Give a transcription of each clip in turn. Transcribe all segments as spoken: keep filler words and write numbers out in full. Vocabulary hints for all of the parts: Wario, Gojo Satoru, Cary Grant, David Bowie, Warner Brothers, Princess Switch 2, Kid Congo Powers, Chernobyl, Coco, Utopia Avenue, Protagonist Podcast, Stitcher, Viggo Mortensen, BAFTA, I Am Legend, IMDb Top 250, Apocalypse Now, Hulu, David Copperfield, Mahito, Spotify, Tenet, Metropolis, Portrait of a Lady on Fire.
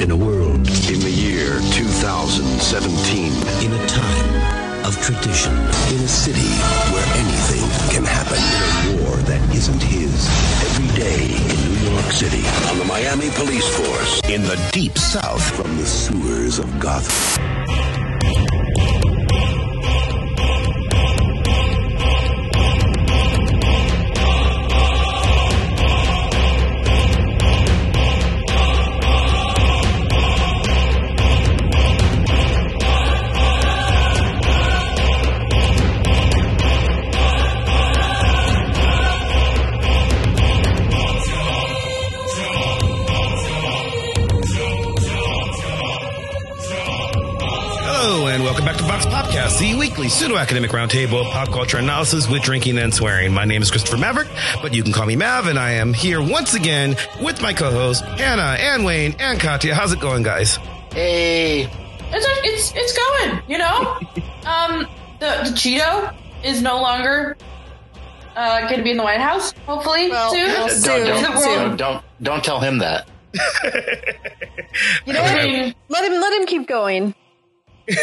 in the world. In the year two thousand seventeen. In a time of tradition. In a city where anything can happen. In a war that isn't his. Every day in New York City. On the Miami Police Force. In the Deep South. From the sewers of Gotham. Pseudo-academic roundtable of pop culture analysis with drinking and swearing. My name is Christopher Maverick, but you can call me Mav, and I am here once again with my co-hosts Hannah and Wayne and Katya. How's it going, guys? Hey, it's it's it's going. You know, um, the, the Cheeto is no longer uh, going to be in the White House. Hopefully, well, soon. Well, soon. Don't, don't, don't, don't don't tell him that. You know, I mean, let him let him keep going with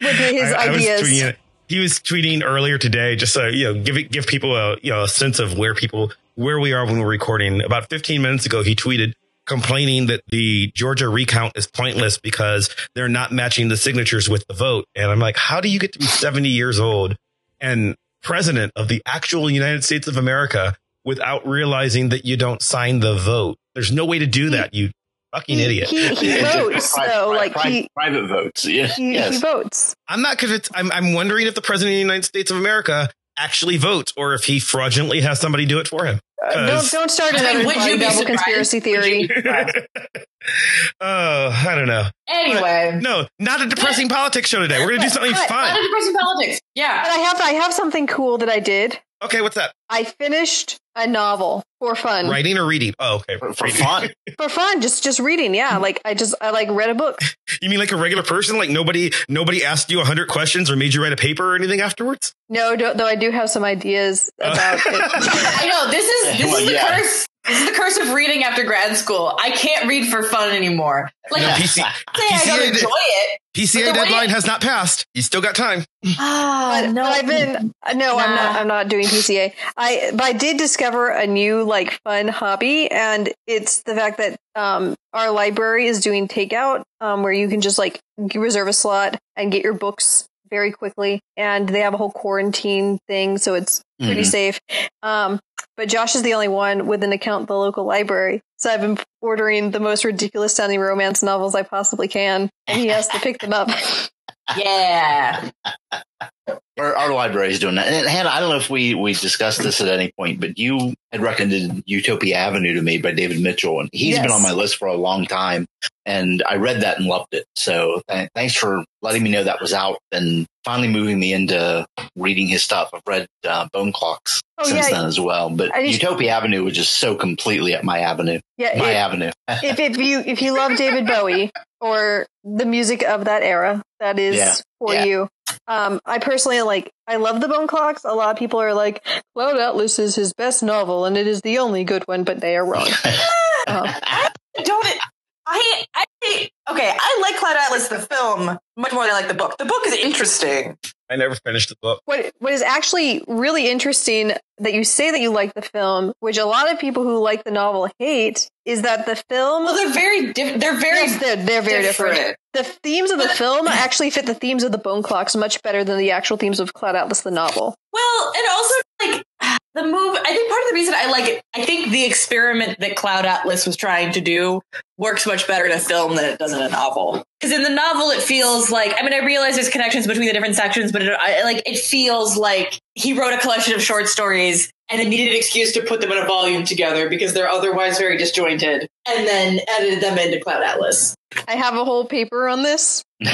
his I, ideas. I was tweeting, he was tweeting earlier today, just so you know, give it, give people a, you know, a sense of where people where we are when we're recording. About fifteen minutes ago, he tweeted complaining that the Georgia recount is pointless because they're not matching the signatures with the vote. And I'm like, how do you get to be seventy years old and president of the actual United States of America without realizing that you don't sign the vote? There's no way to do that. You fucking he, idiot. He, he votes, though. Like private, he, private votes. Yeah. He, yes. he votes. I'm not convinced. I'm, I'm wondering if the president of the United States of America actually votes, or if he fraudulently has somebody do it for him. Uh, don't don't start another I mean, would you double surprised? conspiracy theory. Oh, I don't know. Anyway, but, no, not a depressing but, politics show today. We're gonna do something but, fun. Not a depressing politics. Yeah, but I have I have something cool that I did. Okay, what's that? I finished a novel for fun. Writing or reading? Oh, okay, for, for fun. For fun, just just reading. Yeah, like I just I like read a book. You mean like a regular person? Like nobody nobody asked you a hundred questions or made you write a paper or anything afterwards? No, don't, though I do have some ideas about it. I know this is this well, is the yeah. curse. This is the curse of reading after grad school. I can't read for fun anymore. Like, no, P C, say I gotta enjoy it. P C A deadline has not passed. You still got time. Ah, oh, no, but I've been no, nah. I'm not. I'm not doing P C A. I but I did discover a new like fun hobby, and it's the fact that um, our library is doing takeout, um, where you can just like reserve a slot and get your books very quickly, and they have a whole quarantine thing, so it's pretty mm-hmm. safe. Um, but Josh is the only one with an account at the local library, so I've been ordering the most ridiculous sounding romance novels I possibly can, and he has to pick them up. Yeah. Our, our library is doing that. And Hannah, I don't know if we, we discussed this at any point, but you had recommended Utopia Avenue to me by David Mitchell, and he's yes. been on my list for a long time. And I read that and loved it. So th- thanks for letting me know that was out and finally moving me into reading his stuff. I've read uh, Bone Clocks oh, since yeah. then as well. But just, Utopia Avenue was just so completely up my avenue. Yeah, my if, avenue. if, if you if you love David Bowie or the music of that era, that is yeah, for yeah. you. Um, I personally like, I love the Bone Clocks. A lot of people are like, Cloud Atlas is his best novel and it is the only good one, but they are wrong. um, I don't, I, I, okay, I like Cloud Atlas, the film, much more than I like the book. The book is interesting. I never finished the book. What What is actually really interesting that you say that you like the film, which a lot of people who like the novel hate, is that the film... Well, they're very different. They're very yes, they're, they're very different. different. The themes of the film actually fit the themes of the Bone Clocks much better than the actual themes of Cloud Atlas, the novel. Well, and also, like, the movie... I think part of the reason I like it, I think the experiment that Cloud Atlas was trying to do works much better in a film than it does in a novel. Because in the novel, it feels like, I mean, I realize there's connections between the different sections, but it, I, like, it feels like he wrote a collection of short stories and it needed an excuse to put them in a volume together because they're otherwise very disjointed, and then edited them into Cloud Atlas. I have a whole paper on this. And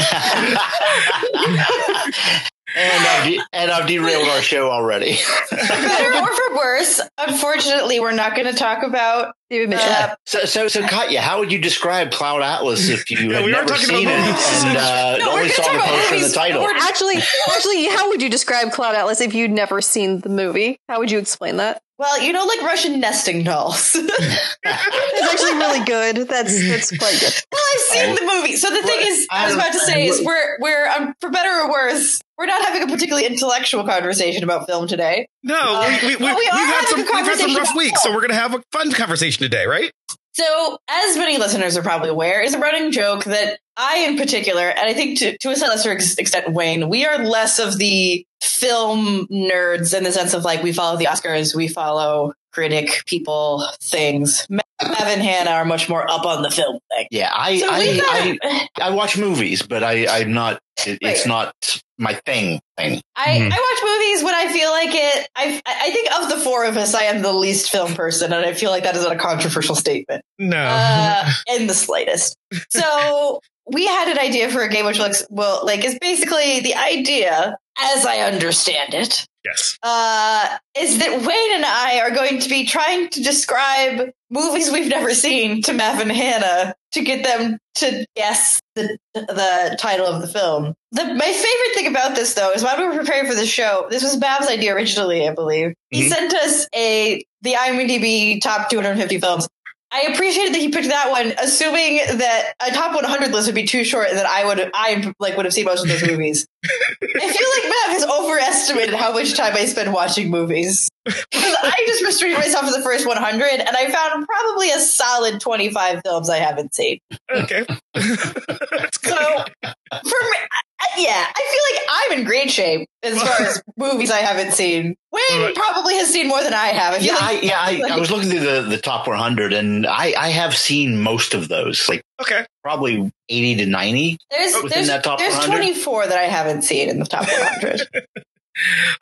I've, de- and I've derailed our show already. For better or for worse, unfortunately, we're not going to talk about David Mitchell. Uh, so, so, so, Katya, how would you describe Cloud Atlas if you yeah, had we never seen it and uh, no, only saw the poster and the title? Actually, actually, how would you describe Cloud Atlas if you'd never seen the movie? How would you explain that? Well, you know, like Russian nesting dolls. That's actually really good. That's that's quite good. Well, I've seen the movie. So the thing is, I was about to say is we're we're um, for better or worse, we're not having a particularly intellectual conversation about film today. No, um, we, we, we, well, we we've, had some, we've had some rough weeks, so we're going to have a fun conversation today, right? So, as many listeners are probably aware, is a running joke that I, in particular, and I think to, to a lesser extent, Wayne, we are less of the film nerds in the sense of, like, we follow the Oscars, we follow critic people, things. Mav and Hannah are much more up on the film thing. Yeah, I so I, I, I watch movies, but I, I'm not, it, it's not my thing. thing. I, mm. I watch movies when I feel like it. I I think of the four of us, I am the least film person, and I feel like that is not a controversial statement. No. Uh, in the slightest. So we had an idea for a game which looks, well, like, is basically the idea, as I understand it. Yes. Uh, is that Wayne and I are going to be trying to describe movies we've never seen to Mav and Hannah to get them to guess the the title of the film. The, my favorite thing about this, though, is when we were preparing for the show, this was Mav's idea originally, I believe. Mm-hmm. He sent us a the IMDb Top two hundred fifty films. I appreciated that he picked that one, assuming that a top one hundred list would be too short and that I would I like would have seen most of those movies. I feel like Mav has overestimated how much time I spend watching movies. Because I just restrained myself to the first one hundred, and I found probably a solid twenty-five films I haven't seen. Okay. So, for me, yeah, I feel like I'm in great shape as far as movies I haven't seen. Wayne right. probably has seen more than I have. I yeah, like, I, yeah I, like, I was looking through the, the top one hundred, and I, I have seen most of those. Like, okay, probably eighty to ninety there's, within there's, that top there's one hundred. There's twenty-four that I haven't seen in the top one hundred.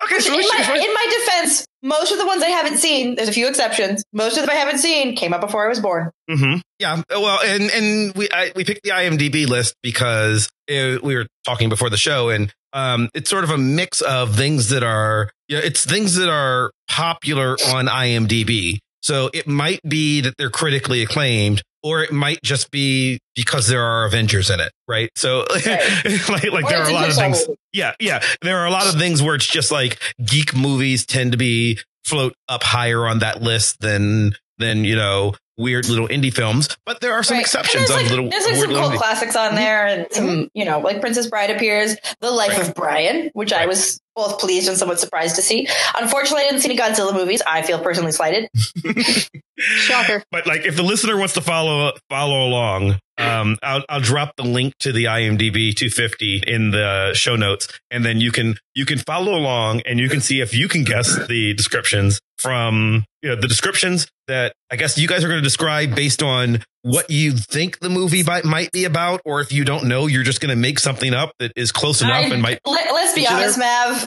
Okay, so in, my, in my defense, most of the ones I haven't seen, there's a few exceptions. Most of them I haven't seen came up before I was born. Mm-hmm. Yeah, well, and and we I, we picked the IMDb list because it, we were talking before the show, and um, it's sort of a mix of things that are, you know, it's things that are popular on IMDb. So it might be that they're critically acclaimed, or it might just be because there are Avengers in it, right? So, right. like, like there are a lot of things. Yeah, yeah. There are a lot of things where it's just like geek movies tend to be float up higher on that list than than you know weird little indie films. But there are some right. exceptions. There's like, little, there's like some cool indie. classics on there, and some you know like Princess Bride appears, The Life right. of Brian, which right. I was both pleased and somewhat surprised to see. Unfortunately, I didn't see any Godzilla movies. I feel personally slighted. Shocker. But like, if the listener wants to follow follow along, um, I'll I'll drop the link to the IMDb two fifty in the show notes, and then you can you can follow along, and you can see if you can guess the descriptions from you know the descriptions that I guess you guys are going to describe based on what you think the movie might, might be about, or if you don't know, you're just going to make something up that is close enough. I, and might let, let's be honest, Mav.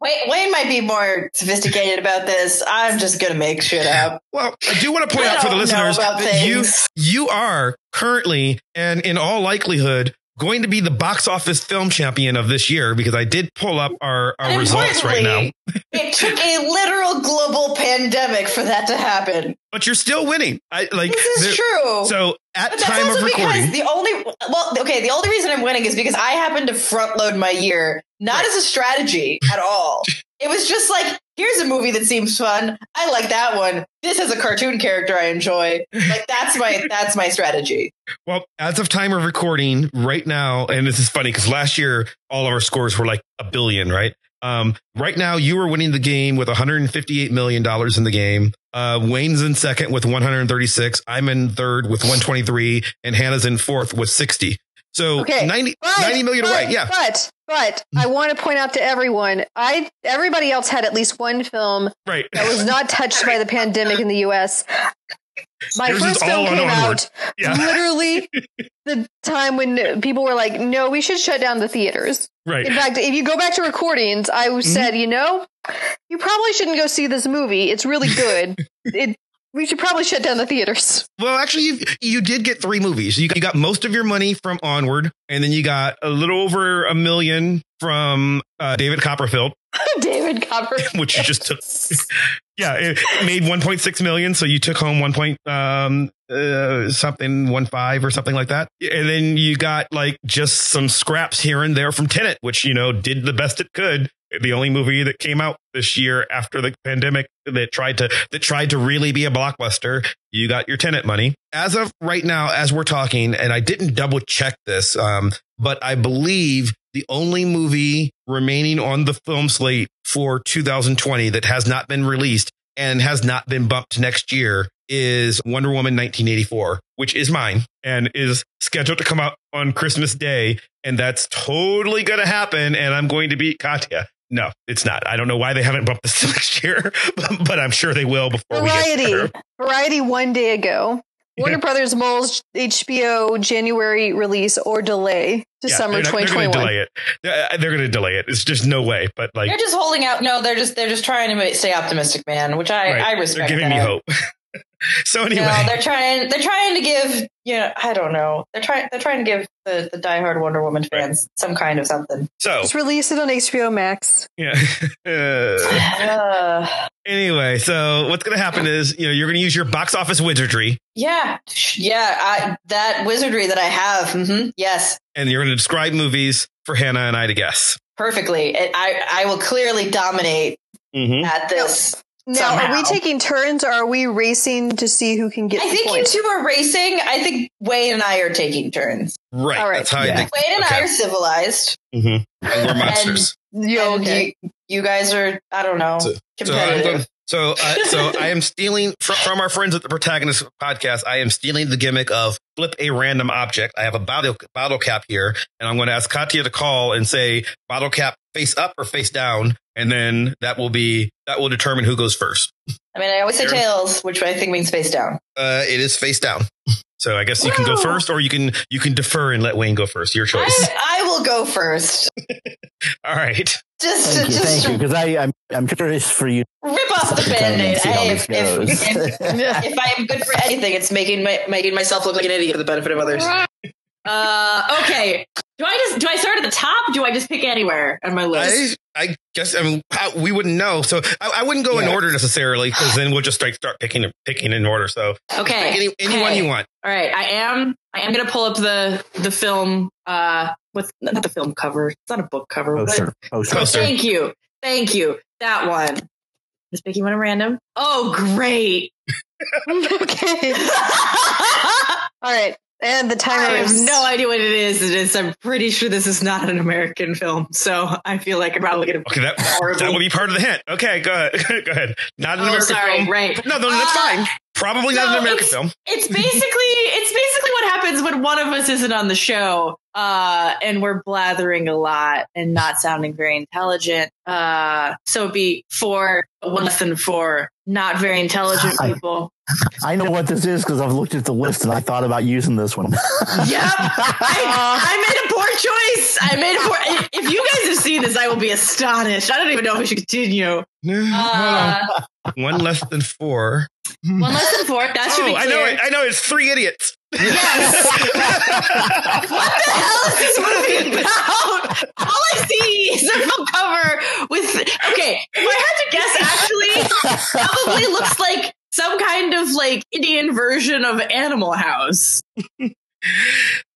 Wayne, Wayne might be more sophisticated about this. I'm just going to make shit up. Well, I do want to point out for the listeners that you you are currently and in all likelihood going to be the box office film champion of this year, because I did pull up our, our results right now. It took a literal global pandemic for that to happen. But you're still winning. I like This is the, true. So at but time of recording, the only well, okay, the only reason I'm winning is because I happened to front load my year, not right. as a strategy at all. It was just like, here's a movie that seems fun. I like that one. This is a cartoon character I enjoy. Like, that's my that's my strategy. Well, as of time of recording right now, and this is funny because last year all of our scores were like a billion, right? Um, right now, you are winning the game with one hundred fifty-eight million dollars in the game. Uh, Wayne's in second with one hundred thirty-six. I'm in third with one hundred twenty-three, and Hannah's in fourth with sixty. So okay. ninety, but, ninety million but, away. Yeah. But but I want to point out to everyone, I everybody else had at least one film right. that was not touched by the pandemic in the U S. My Yours first film came onward. out yeah. literally the time when people were like, no, we should shut down the theaters. Right. In fact, if you go back to recordings, I said, mm-hmm. you know, you probably shouldn't go see this movie. It's really good. it We should probably shut down the theaters. Well, actually, you, you did get three movies. You got most of your money from Onward, and then you got a little over a million from uh, David Copperfield. David Copperfield. Which you just took. Yeah, it made one point six million dollars, so you took home one point um, uh, something, one five or something like that. And then you got like just some scraps here and there from Tenet, which, you know, did the best it could. The only movie that came out this year after the pandemic that tried to that tried to really be a blockbuster. You got your Tenet money as of right now, as we're talking. And I didn't double check this, um, but I believe the only movie remaining on the film slate for two thousand twenty that has not been released and has not been bumped next year is Wonder Woman nineteen eighty-four, which is mine and is scheduled to come out on Christmas Day. And that's totally going to happen. And I'm going to beat Katya. No, it's not. I don't know why they haven't bumped this next year, but, but I'm sure they will before Variety. We get there. Variety one day ago. Yeah. Warner Brothers mulls H B O January release or delay to yeah, summer they're not, twenty twenty-one. They're going to delay it. They're, they're going to delay it. It's just no way. But like they're just holding out. No, they're just they're just trying to stay optimistic, man. Which I right. I respect. They're giving that. me hope. So anyway, no, they're trying. They're trying to give. You know, I don't know. They're trying. They're trying to give the, the diehard Wonder Woman fans right. some kind of something. So just release it on H B O Max. Yeah. uh. Anyway, so what's going to happen is, you know, you're going to use your box office wizardry. Yeah, yeah. I, that wizardry that I have. Mm-hmm, yes. And you're going to describe movies for Hannah and I to guess perfectly. It, I I will clearly dominate mm-hmm. at this. Yep. Now, somehow. Are we taking turns or are we racing to see who can get I the think point? You two are racing. I think Wayne and I are taking turns. Right. All right. That's how yeah. I think. Wayne and okay. I are civilized. Mm-hmm. And we're monsters. And, you, okay. you, you guys are, I don't know, so, competitive. So, uh, so I am stealing from, from our friends at the Protagonist podcast. I am stealing the gimmick of flip a random object. I have a bottle, bottle cap here, and I'm going to ask Katya to call and say bottle cap face up or face down. And then that will be that will determine who goes first. I mean, I always say tails, which I think means face down. Uh, it is face down. So I guess you Whoa. can go first or you can you can defer and let Wayne go first. Your choice. I, I will go first. All right. Just thank to, you, just thank you, because I'm I'm curious for you. Rip off the Band-Aid. I, if, if, if, if I am good for anything, it's making my, making myself look like an idiot for the benefit of others. Uh, okay. Do I just do I start at the top? Or do I just pick anywhere on my list? I, I guess I mean I, we wouldn't know, so I, I wouldn't go yeah. in order necessarily, because then we'll just like start picking and picking in order. So okay, any, anyone okay. you want. All right, I am I am gonna pull up the the film. Uh, what's not the film cover? It's not a book cover. Poster. Poster. Poster. Thank you. Thank you. That one. Just picking one at random. Oh, great. Okay. All right. And the timer. I have no idea what it is. It is. I'm pretty sure this is not an American film, so I feel like I'm probably going to. Okay, that, that will be part of the hint. Okay, go ahead. Go ahead. Not an oh, American sorry, film, right? No, no, that's uh, fine. Probably no, not an American it's, film. It's basically it's basically what happens when one of us isn't on the show, uh, and we're blathering a lot and not sounding very intelligent. Uh, so it'd be for less than for not very intelligent people. I know what this is because I've looked at the list and I thought about using this one. Yep. I, I made a poor choice. I made a poor. If, if you guys have seen this, I will be astonished. I don't even know if we should continue. Uh, one less than four. One less than four. That should oh, be clear. I know it. I know it's Three Idiots. Yes. What the hell is this movie about? All I see is a film cover with. Okay, if I had to guess, actually, probably looks like some kind of like Indian version of Animal House.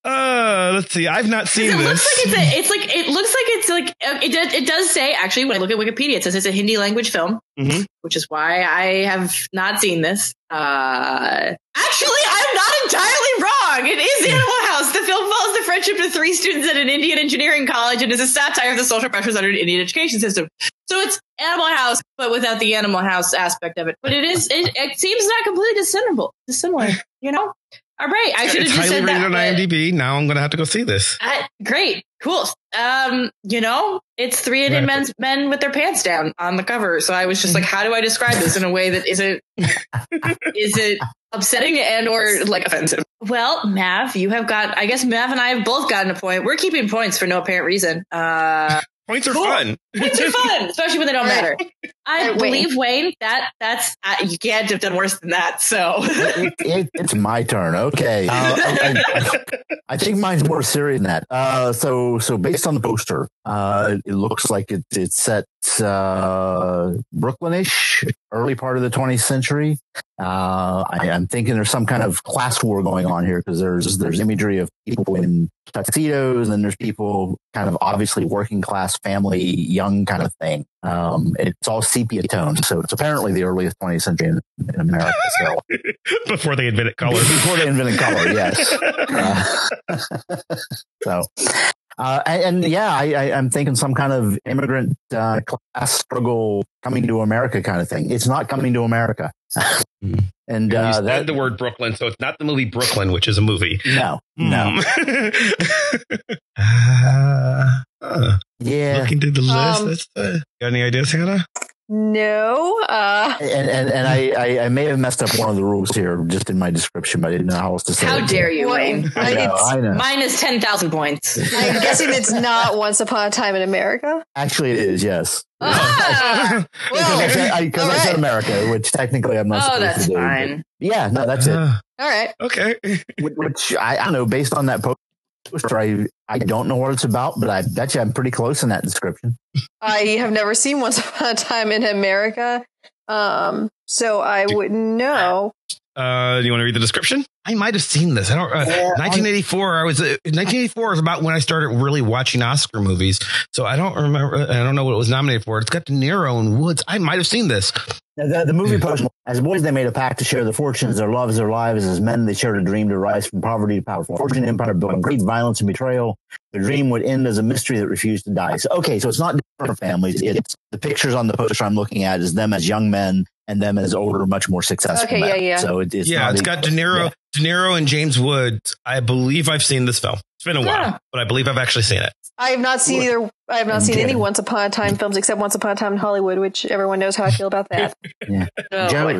Uh, let's see. I've not seen it this. Looks like it's, a, it's like it looks like it's like it does. It does say actually when I look at Wikipedia, it says it's a Hindi language film, mm-hmm. which is why I have not seen this. Uh, actually, I'm not entirely wrong. It is Animal House. The film follows the friendship of three students at an Indian engineering college and is a satire of the social pressures under an Indian education system. So it's Animal House, but without the Animal House aspect of it. But it is. It, it seems not completely dissimible. Dissimilar, you know. All right, I should have just said that. It's highly rated on I M D B. Now I'm going to have to go see this. Uh, great, cool. Um, you know, it's three Indian men, men with their pants down on the cover. So I was just like, how do I describe this in a way that isn't is it upsetting and or like offensive? Well, Mav, you have got. I guess Mav and I have both gotten a point. We're keeping points for no apparent reason. Uh, Points are cool. fun. Points are fun, especially when they don't matter. I Wait. believe, Wayne, that that's uh, you can't have done worse than that. So it, it, it's my turn. Okay, uh, I, I, I think mine's more serious than that. Uh, so so based on the poster, uh, it looks like it, it's set uh, Brooklynish, early part of the twentieth century. Uh, I, I'm thinking there's some kind of class war going on here because there's there's imagery of people in tuxedos and there's people kind of obviously working class, family, young kind of thing. Um, it's all sepia tones, so it's apparently the earliest twentieth century in, in America. So. Before they invented color. Before they invented color, yes. Uh, so. Uh, and, and yeah, I, I, I'm thinking some kind of immigrant uh, class struggle coming to America kind of thing. It's not coming to America. and, and uh, you said the word Brooklyn, so it's not the movie Brooklyn, which is a movie. No, no. uh, huh. Yeah. Looking through the list. Um, uh, got any ideas, Hannah? No. Uh, and and, and I, I, I may have messed up one of the rules here just in my description, but I didn't know how else to say it. How dare you, Wayne? I know, I know. Mine is ten thousand points. I'm guessing it's not Once Upon a Time in America? Actually, it is, yes. Ah! Well, because I, I, cause I right. said America, which technically I'm not oh, supposed to do. Oh, that's fine. Yeah, no, that's it. Uh, all right. Okay. Which, I, I don't know, based on that post, I, I don't know what it's about, but I bet you I'm pretty close in that description. I have never seen Once Upon a Time in America, um, so I do, wouldn't know. Uh, do you want to read the description? I might have seen this. I don't. Uh, yeah, nineteen eighty-four. I, I was uh, nineteen eighty-four is about when I started really watching Oscar movies, so I don't remember. I don't know what it was nominated for. It's got De Niro and Woods. I might have seen this. The, the movie poster. As boys, they made a pact to share the fortunes, their loves, their lives. As men, they shared a dream to rise from poverty to power. Fortune, empire, built on greed, violence, and betrayal. The dream would end as a mystery that refused to die. So, okay, so it's not different families. It's the pictures on the poster I'm looking at is them as young men and them as older, much more successful. Okay, men. yeah, yeah. So it, it's yeah, it's a, got De Niro, yeah. De Niro and James Woods. I believe I've seen this film. It's been a while, yeah. but I believe I've actually seen it. I have not seen either. I have not seen any Once Upon a Time films except Once Upon a Time in Hollywood, which everyone knows how I feel about that. yeah. Oh, Joe,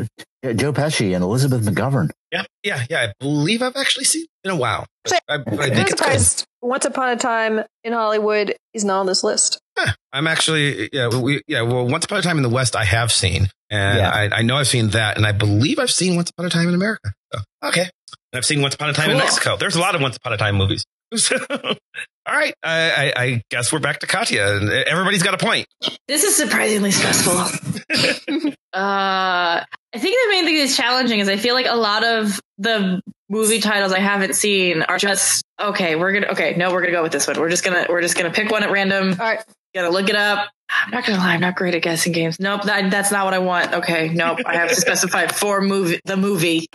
Joe Pesci and Elizabeth McGovern. Yeah, yeah, yeah. I believe I've actually seen it in a while. So, I, I think I'm surprised cool. Once Upon a Time in Hollywood is not on this list. Huh. I'm actually, yeah, we, yeah. Well, Once Upon a Time in the West, I have seen, and yeah. I, I know I've seen that, and I believe I've seen Once Upon a Time in America. So, okay, and I've seen Once Upon a Time cool. in Mexico. There's a lot of Once Upon a Time movies. So, all right, I, I, I guess we're back to Katya, and everybody's got a point. This is surprisingly stressful. uh, I think the main thing that's challenging is I feel like a lot of the movie titles I haven't seen are just okay. We're gonna okay, no, we're gonna go with this one. We're just gonna we're just gonna pick one at random. All right, gotta look it up. I'm not gonna lie, I'm not great at guessing games. Nope, that, that's not what I want. Okay, nope, I have to specify for movie the movie.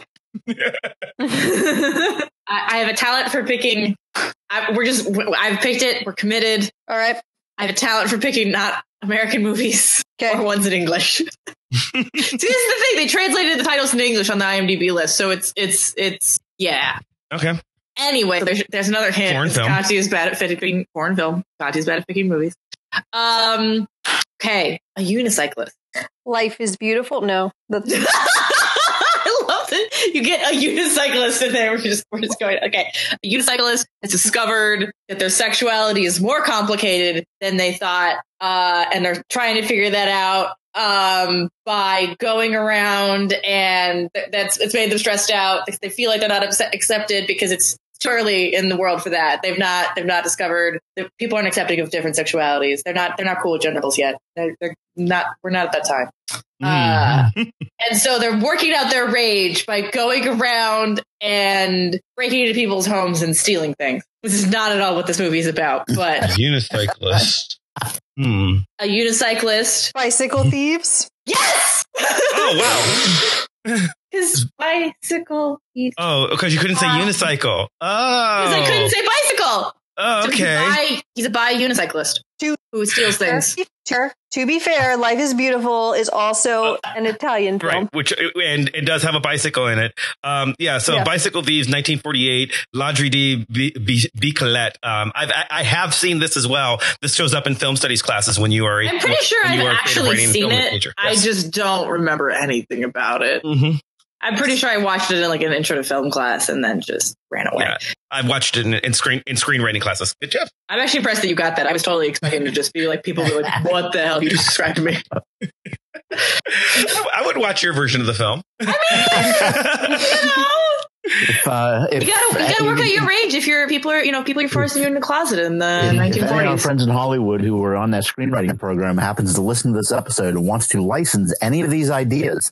I, I have a talent for picking. I, we're just I've picked it. We're committed. All right. I have a talent for picking not American movies okay. or ones in English. See, this is the thing. They translated the titles into English on the IMDb list. So it's it's it's yeah. Okay. Anyway, there's, there's another hint. Katya is bad at picking foreign film. Katya is bad at picking movies. Um. Okay. A unicyclist. Life is beautiful. No. That's you get a unicyclist in there. We're just, we're just going, okay. A unicyclist has discovered that their sexuality is more complicated than they thought. Uh, and they're trying to figure that out um, by going around. And th- that's, it's made them stressed out. They, they feel like they're not upset, accepted because it's too early in the world for that. They've not, they've not discovered that people aren't accepting of different sexualities. They're not, they're not cool with genitals yet. They're, they're not, we're not at that time. Uh, and so they're working out their rage by going around and breaking into people's homes and stealing things. This is not at all what this movie is about, but a unicyclist. Hmm. A unicyclist. Bicycle thieves. Yes. Oh wow. His bicycle thieves. Oh, because you couldn't say um, unicycle. Oh. Because I couldn't say bicycle. Oh, okay. So he's, a bi, he's a bi unicyclist to, who steals things. To, to be fair, Life is Beautiful is also uh, an Italian film. Right, which, and it does have a bicycle in it. Um, yeah, so yeah. Bicycle Thieves, nineteen forty-eight, Laundry de Bicolette. Um, I've, I, I have seen this as well. This shows up in film studies classes when you are... I'm pretty sure I've actually seen it. Yes. I just don't remember anything about it. Mm-hmm. I'm pretty sure I watched it in like an intro to film class and then just ran away. Yeah, I've watched it in, in screen in screenwriting classes. Good job. I'm actually impressed that you got that. I was totally expecting to just be like, people were like, what the hell you just described to me? I would watch your version of the film. I mean, you know. If, uh, if you gotta, you gotta work out your range if you're people are you know people are forcing you in the closet in the nineteen forties. Our friends in Hollywood who were on that screenwriting program happens to listen to this episode and wants to license any of these ideas.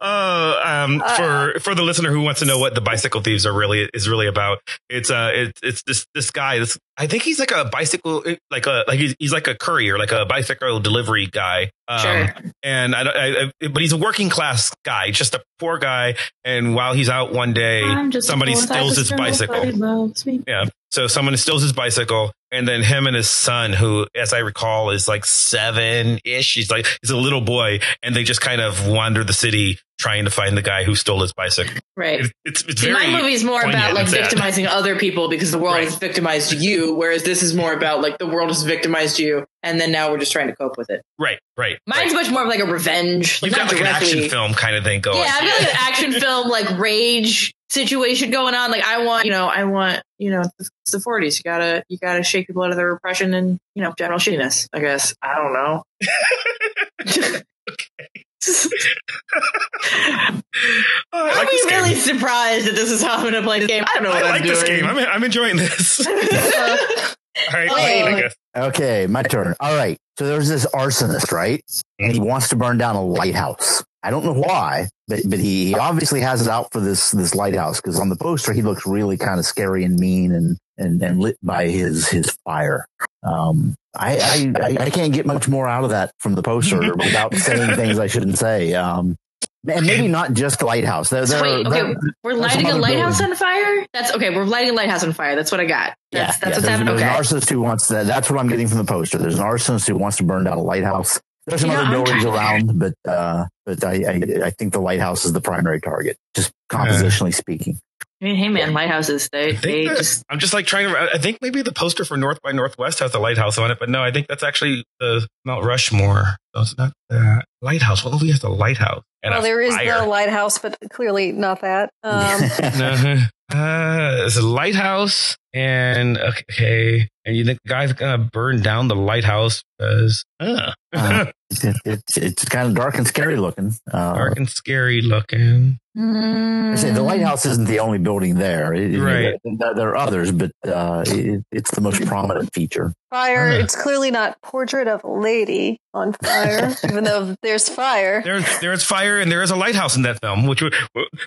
uh, um, for for the listener who wants to know what the Bicycle Thieves are really is really about, it's uh it's it's this this guy. This, I think he's like a bicycle like a like he's, he's like a courier like a bicycle delivery guy. Um, sure. And I, I, I, but he's a working class guy, just a poor guy. And while he's out one day, somebody steals his bicycle. Yeah. So someone steals his bicycle, and then him and his son, who, as I recall, is like seven ish. He's like, he's a little boy, and they just kind of wander the city trying to find the guy who stole his bicycle. Right. It, it's, it's very my movie's more about like victimizing other people because the world right. has victimized you. Whereas this is more about like the world has victimized you. And then now we're just trying to cope with it. Right, right. Mine's right. much more of like a revenge. Like You've got like directly. an action film kind of thing going. Yeah, I've got like an action film, like rage situation going on. Like I want, you know, I want, you know, it's the forties. You gotta, you gotta shake people out of their repression and, you know, general shittiness, I guess. I don't know. I'm like really game. surprised that this is how I'm going to play this game. I don't know what I I'm like doing. This game. I'm, I'm enjoying this. All right, Wayne, I guess. Okay, my turn. All right. So there's this arsonist, right? And he wants to burn down a lighthouse. I don't know why, but, but he, he obviously has it out for this this lighthouse because on the poster, he looks really kind of scary and mean and, and, and lit by his, his fire. Um, I, I, I can't get much more out of that from the poster without saying things I shouldn't say. Um, and maybe not just lighthouse. There, there, Wait, okay, there, we're lighting a lighthouse building. on fire? That's okay. We're lighting a lighthouse on fire. That's what I got. That's, yeah, that's yeah, what's happening. There's okay. an arsonist who wants that. That's what I'm getting from the poster. There's an arsonist who wants to burn down a lighthouse. There's some you other know, buildings around, but, uh, but I, I, I think the lighthouse is the primary target, just compositionally uh. speaking. I mean, hey man, lighthouses, they, they that, just... I'm just like trying to... I think maybe the poster for North by Northwest has a lighthouse on it, but no, I think that's actually the Mount Rushmore. So it's not the lighthouse. What do we have the lighthouse? And well, there is the lighthouse, but clearly not that. Um. no, uh, there's a lighthouse, and okay, and you think the guy's gonna burn down the lighthouse because... Uh. uh, it, it, it's kind of dark and scary looking. Uh, dark and scary looking. Mm. I say the lighthouse isn't the only building there. It, right. It, there are others, but uh, it, it's the most prominent feature. Fire. Uh. It's clearly not portrait of a lady on fire, even though there's fire. There's there's fire, and there is a lighthouse in that film, which would,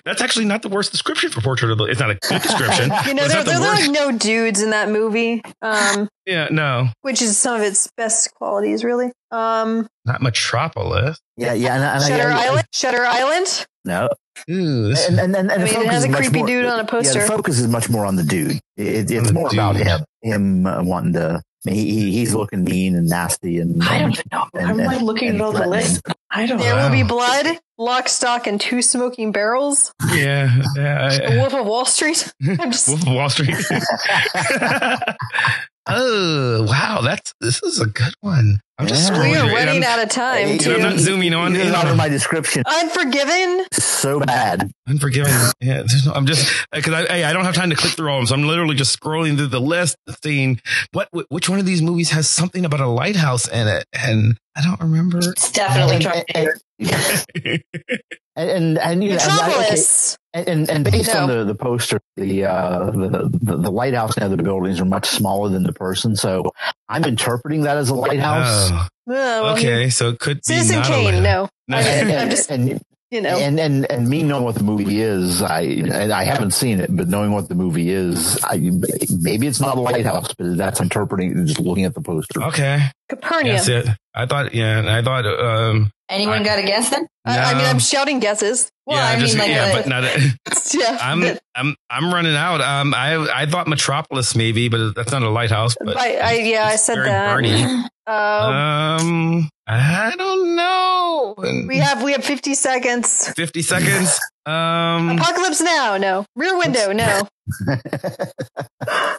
that's actually not the worst description for portrait of a lady. It's not a good description. you know, there, there, the there are like no dudes in that movie. Um, yeah, no. Which is some of its best qualities, really. Um, not Metropolis. Yeah, yeah. And, and, Shutter yeah, Island. Yeah. Shutter Island. No. Ooh, and and, and, and I mean, it has a creepy more, dude on a poster. Yeah, the focus is much more on the dude. It, it's the more dude. about him, him uh, wanting to. He, he's looking mean and nasty, and I don't know. And, I'm like and, looking and at all the list. I don't. There know. Will be blood, lock, stock, and two smoking barrels. Yeah, yeah. I, Wolf of Wall Street. I'm just... Wolf of Wall Street. Oh wow, that's this is a good one. I'm just yeah. we are running out of time. You know, I'm not zooming on. It's not in my description. Unforgiven, so bad. Unforgiven. Yeah, no, I'm just because I, I I don't have time to click through all of them. So I'm literally just scrolling through the list, seeing what which one of these movies has something about a lighthouse in it, and I don't remember. It's definitely Metropolis. And and you Metropolis. And, and and based no. on the, the poster, the, uh, the the the lighthouse and other buildings are much smaller than the person, so I'm interpreting that as a lighthouse. Oh. Oh, well, okay, so it could Citizen be not Kane, a no. no. And, and, I'm just and, you know, and, and and me knowing what the movie is, I and I haven't seen it, but knowing what the movie is, I maybe it's not a lighthouse, but that's interpreting just looking at the poster. Okay, Capernaum. That's it. I thought, yeah, I thought. Um, Anyone I, got a guess then? No. I, I mean, I'm shouting guesses. Well, yeah, I mean, just, like, yeah, a, but not. A, yeah, I'm, I'm, I'm running out. Um, I, I thought Metropolis maybe, but that's not a lighthouse. But I, I yeah, I said that. Um, um, I don't know. We have, we have fifty seconds. Fifty seconds. Um, Apocalypse Now, no. Rear Window, no.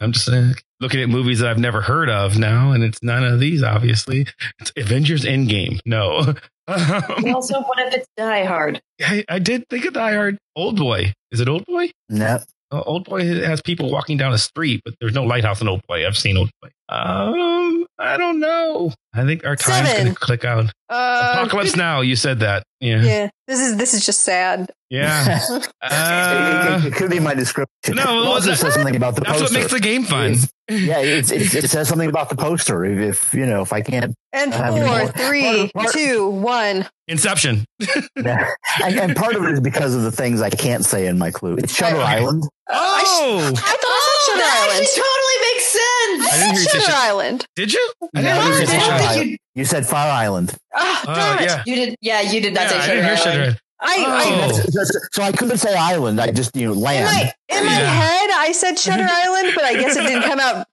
I'm just saying. looking at movies that I've never heard of now, and it's none of these, obviously. It's Avengers Endgame. No. Um, also, what if it's Die Hard? I, I did think of Die Hard. Oldboy. Is it Oldboy? No. Uh, Oldboy has people walking down a street, but there's no lighthouse in Oldboy. I've seen Oldboy. Um, I don't know. I think our time's going to click out. Uh, Apocalypse good. Now. You said that. Yeah. Yeah. This is this is just sad. Yeah. uh, it, it, it could be my description. No, it also says something about the poster. That's what makes the game fun. It's, yeah, it's, it's, it says something about the poster. If, if you know, if I can't. And four, anymore. three, part, two, one. Inception. Yeah. and, and part of it is because of the things I can't say in my clue. It's Shutter I, Island. Oh, I, sh- I thought oh, Shutter that Island totally makes sense. I, I didn't hear Shutter Island. Did you? I no, I didn't I think you. You said Fire Island. Oh, darn uh, yeah. You did. Yeah, you did not yeah, say Shutter Island. Shutter Island. I, oh. I that's, that's, so I couldn't say island. I just you know land. In my, in my yeah. head, I said Shutter Island, but I guess it didn't come out.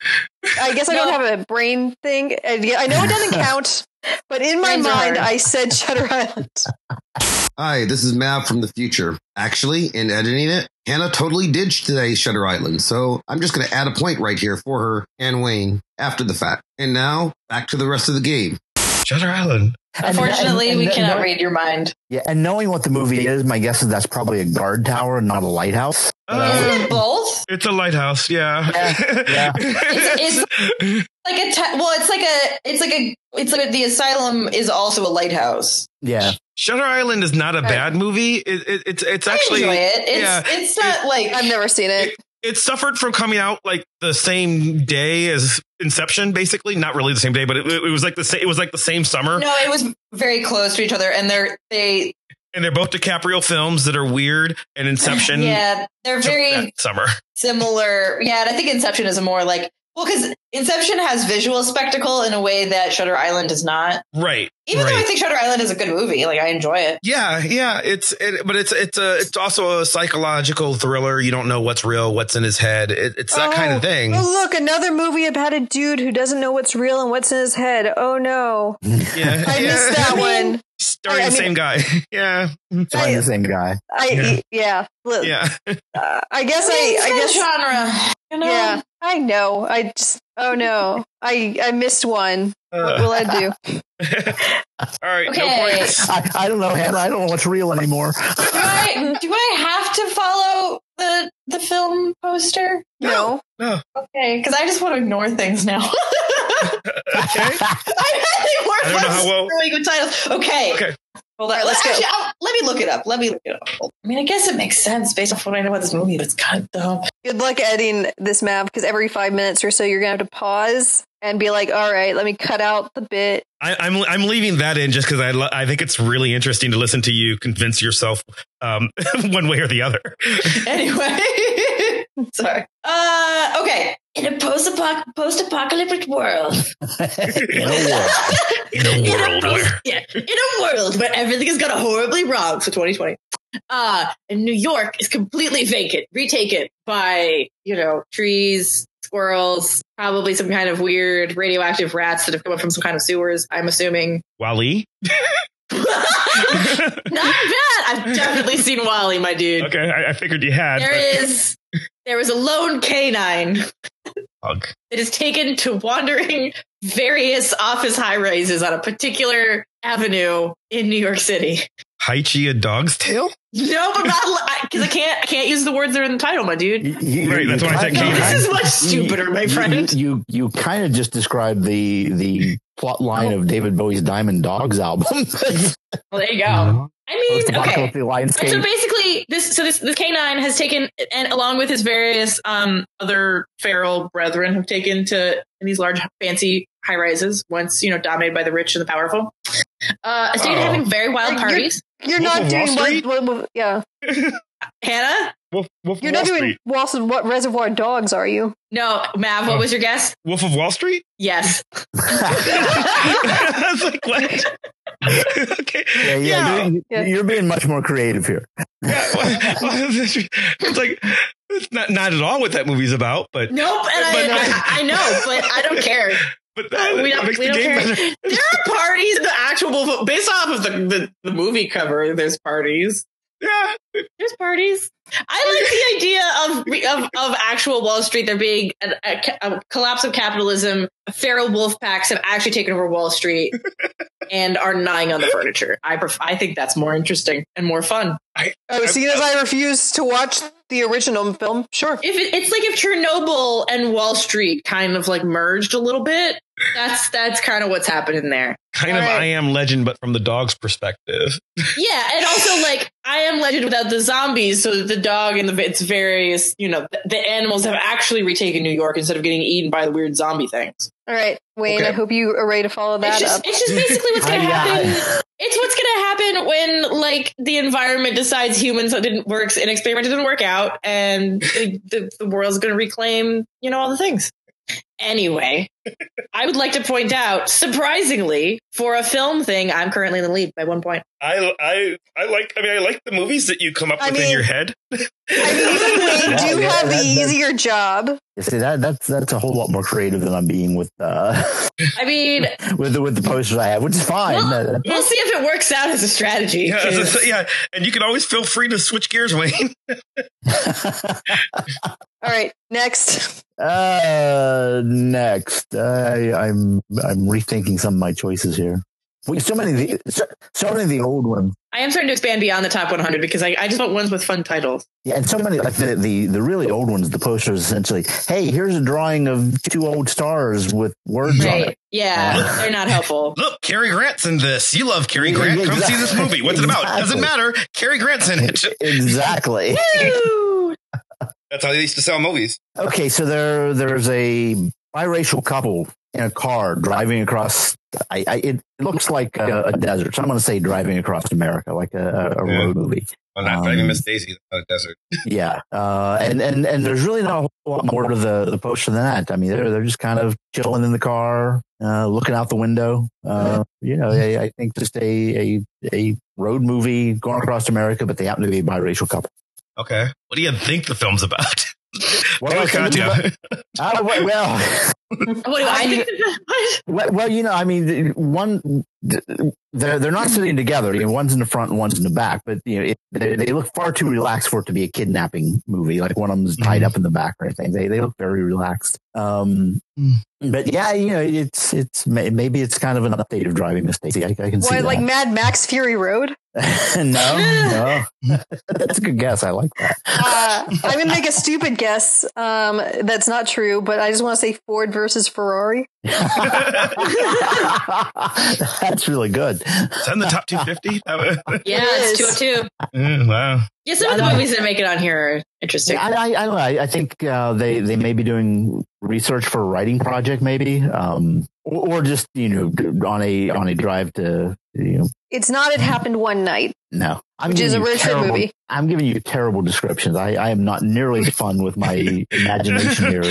I guess no. I don't have a brain thing. I know it doesn't count, but in my Brains mind, I said Shutter Island. Hi, this is Mav from the future. Actually, in editing it, Hannah totally did today Shutter Island, so I'm just going to add a point right here for her and Wayne after the fact. And now back to the rest of the game. Shutter Island. Unfortunately, and, and, and, we cannot no, read your mind. Yeah, and knowing what the movie is, my guess is that's probably a guard tower and not a lighthouse. Uh, Isn't it both? It's a lighthouse, yeah. Yeah, yeah. It's, it's like a t- well, it's like a, it's like a, it's like a, the asylum is also a lighthouse. Yeah. Shutter Island is not a bad movie. It, it, it's it's actually I enjoy it. It's yeah, it's not it, like I've never seen it. it It suffered from coming out like the same day as Inception, basically. Not really the same day, but it, it was like the same. It was like the same summer. No, it was very close to each other, and they're they and they're both DiCaprio films that are weird. And Inception, yeah, they're very summer similar. Yeah, and I think Inception is a more like well, because Inception has visual spectacle in a way that Shutter Island does not. Right. Even right. though I think Shutter Island is a good movie, like I enjoy it. Yeah, yeah, it's it, but it's it's a it's also a psychological thriller. You don't know what's real, what's in his head. It, it's that oh, kind of thing. Oh, look, another movie about a dude who doesn't know what's real and what's in his head. Oh no, yeah. I yeah. missed that one. Starring I, I the mean, same guy. Yeah, starring the same guy. I yeah yeah. yeah. Uh, I guess I, I, I guess genre. You know? Yeah, I know. I just. Oh no, I I missed one. What will I do? All right, okay. No points. I, I don't know, Hannah. I don't know what's real anymore. do I do I have to follow the the film poster? No, no. Okay, because I just want to ignore things now. Okay. I really want to well. really good titles. Okay. Okay. Hold on. Right, let's Actually, go. I'll, let me look it up. Let me look it up. I mean, I guess it makes sense based off what I know about this movie, but it's kind of dumb. Good luck editing this map because every five minutes or so, you're going to have to pause and be like, all right, let me cut out the bit. I, I'm I'm leaving that in just because I lo- I think it's really interesting to listen to you convince yourself um, one way or the other. Anyway. Sorry. Uh, okay. In a post-apoc- post-apocalyptic world. In a world. In a world. In a, post- yeah, in a world where everything has gone horribly wrong for twenty twenty. Uh, and New York is completely vacant, retaken by, you know, trees, squirrels, probably some kind of weird radioactive rats that have come up from some kind of sewers, I'm assuming. WALL-E? Not bad. I've definitely seen WALL-E, my dude. Okay, I, I figured you had. There but... is... There is a lone canine Hug. that is taken to wandering various office high rises on a particular avenue in New York City. Haichi, a dog's tail? No, but not because I can't. I can't use the words that are in the title, my dude. You, you, right, that's why I said canine. This is much stupider, you, my friend. You you, you kind of just described the the plot line oh. of David Bowie's Diamond Dogs album. Well, there you go. Mm-hmm. I mean, okay. So basically, this so this this canine has taken, and along with his various um, other feral brethren, have taken to in these large, fancy high rises. Once you know, dominated by the rich and the powerful, uh, a state oh. having very wild like, parties. You're, you're not doing what, what, yeah, Hannah. Wolf, Wolf you're not Wall doing Walls and what Reservoir Dogs are you? No, Mav, what uh, was your guess? Wolf of Wall Street? Yes. I was like, what? Okay. Yeah, yeah, yeah. You're, yeah, you're being much more creative here. Yeah, well, well, it's like it's not not at all what that movie's about, but nope. And but, I, I, I know, but I don't care. But that, we don't, we the don't care. There are parties. The actual based off of the the, the movie cover, there's parties. Yeah. There's parties. I like the idea of, of of actual Wall Street. There being a, a, a collapse of capitalism, feral wolf packs have actually taken over Wall Street and are gnawing on the furniture. I pref- I think that's more interesting and more fun. I, oh, seeing as I refuse to watch the original film, sure. If it, it's like if Chernobyl and Wall Street kind of like merged a little bit, that's that's kind of what's happening there. Kind All of right. I Am Legend, but from the dog's perspective. Yeah, and also like I Am Legend without the zombies, so that the dog and the its various, you know, the, the animals have actually retaken New York instead of getting eaten by the weird zombie things. All right, Wayne, okay. I hope you are ready to follow that it's just, up. It's just basically what's going to happen. It's what's going to happen when, like, the environment decides humans didn't work, an experiment didn't work out, and the, the, the world's going to reclaim, you know, all the things. Anyway, I would like to point out, surprisingly, for a film thing, I'm currently in the lead by one point. I, I, I like. I mean, I like the movies that you come up I with mean, in your head. I mean, they do yeah, have yeah, the easier job. You see, that that's that's a whole lot more creative than I'm being with. Uh, I mean, with the, with the posters I have, which is fine. We'll, we'll see if it works out as a strategy. Yeah, as a, yeah, and you can always feel free to switch gears, Wayne. All right, next. Uh, next, I, I'm I'm rethinking some of my choices here. Wait, so many, of the, so, so many of the old ones. I am starting to expand beyond the top one hundred because I, I just want ones with fun titles. Yeah, and so many, like the, the, the really old ones, the posters essentially, hey, here's a drawing of two old stars with words right. on it. Yeah, uh, they're not helpful. Look, Cary Grant's in this. You love Cary Grant. Exactly. Come see this movie. What's exactly. it about? Doesn't matter. Cary Grant's in it. Exactly. Woo! That's how they used to sell movies. Okay, so there there's a biracial couple in a car driving across. I, I, it looks like a, a desert. So I'm going to say driving across America, like a, a yeah. road movie. Well, not um, driving Miss Daisy, a desert. Yeah, uh, and and and there's really not a whole lot more to the, the poster than that. I mean, they're they're just kind of chilling in the car, uh, looking out the window. Uh, you know, I, I think just a, a a road movie going across America, but they happen to be a biracial couple. Okay, what do you think the film's about? Well, I Katya. About, uh, well, well, I think, well, well, you know, I mean, one, they're they're not sitting together. You know, one's in the front and one's in the back, but you know, it, they, they look far too relaxed for it to be a kidnapping movie. Like one of them's tied mm. up in the back or anything. They they look very relaxed. Um, mm. But yeah, you know, it's it's maybe it's kind of an update of Driving Miss Daisy. I, I can Boy, see like that. Mad Max Fury Road. no, no, that's a good guess. I like that. Uh, I'm gonna make a stupid guess. Um, that's not true, but I just want to say Ford versus Ferrari. That's really good. Is that in the top two fifty? Yeah, it's two oh two. Mm, wow. Yeah, some of the movies that make it on here are interesting. Yeah, I, I, I don't know. I think uh, they, they may be doing research for a writing project, maybe, um, or, or just, you know, on a on a drive to, you know. It's not It Happened One Night. No. I'm Which is a really terrible, good movie. I'm giving you terrible descriptions. I, I am not nearly fun with my imagination here.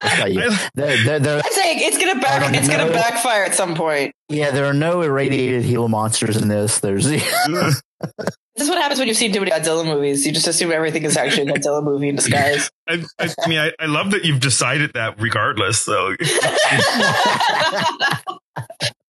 I, they're, they're, they're, I'm saying it's gonna back, it's know. gonna backfire at some point. Yeah, there are no irradiated Gila monsters in this. There's yeah. This is what happens when you've seen too many Godzilla movies. You just assume everything is actually a Godzilla movie in disguise. I, I, I mean, I, I love that you've decided that regardless. So.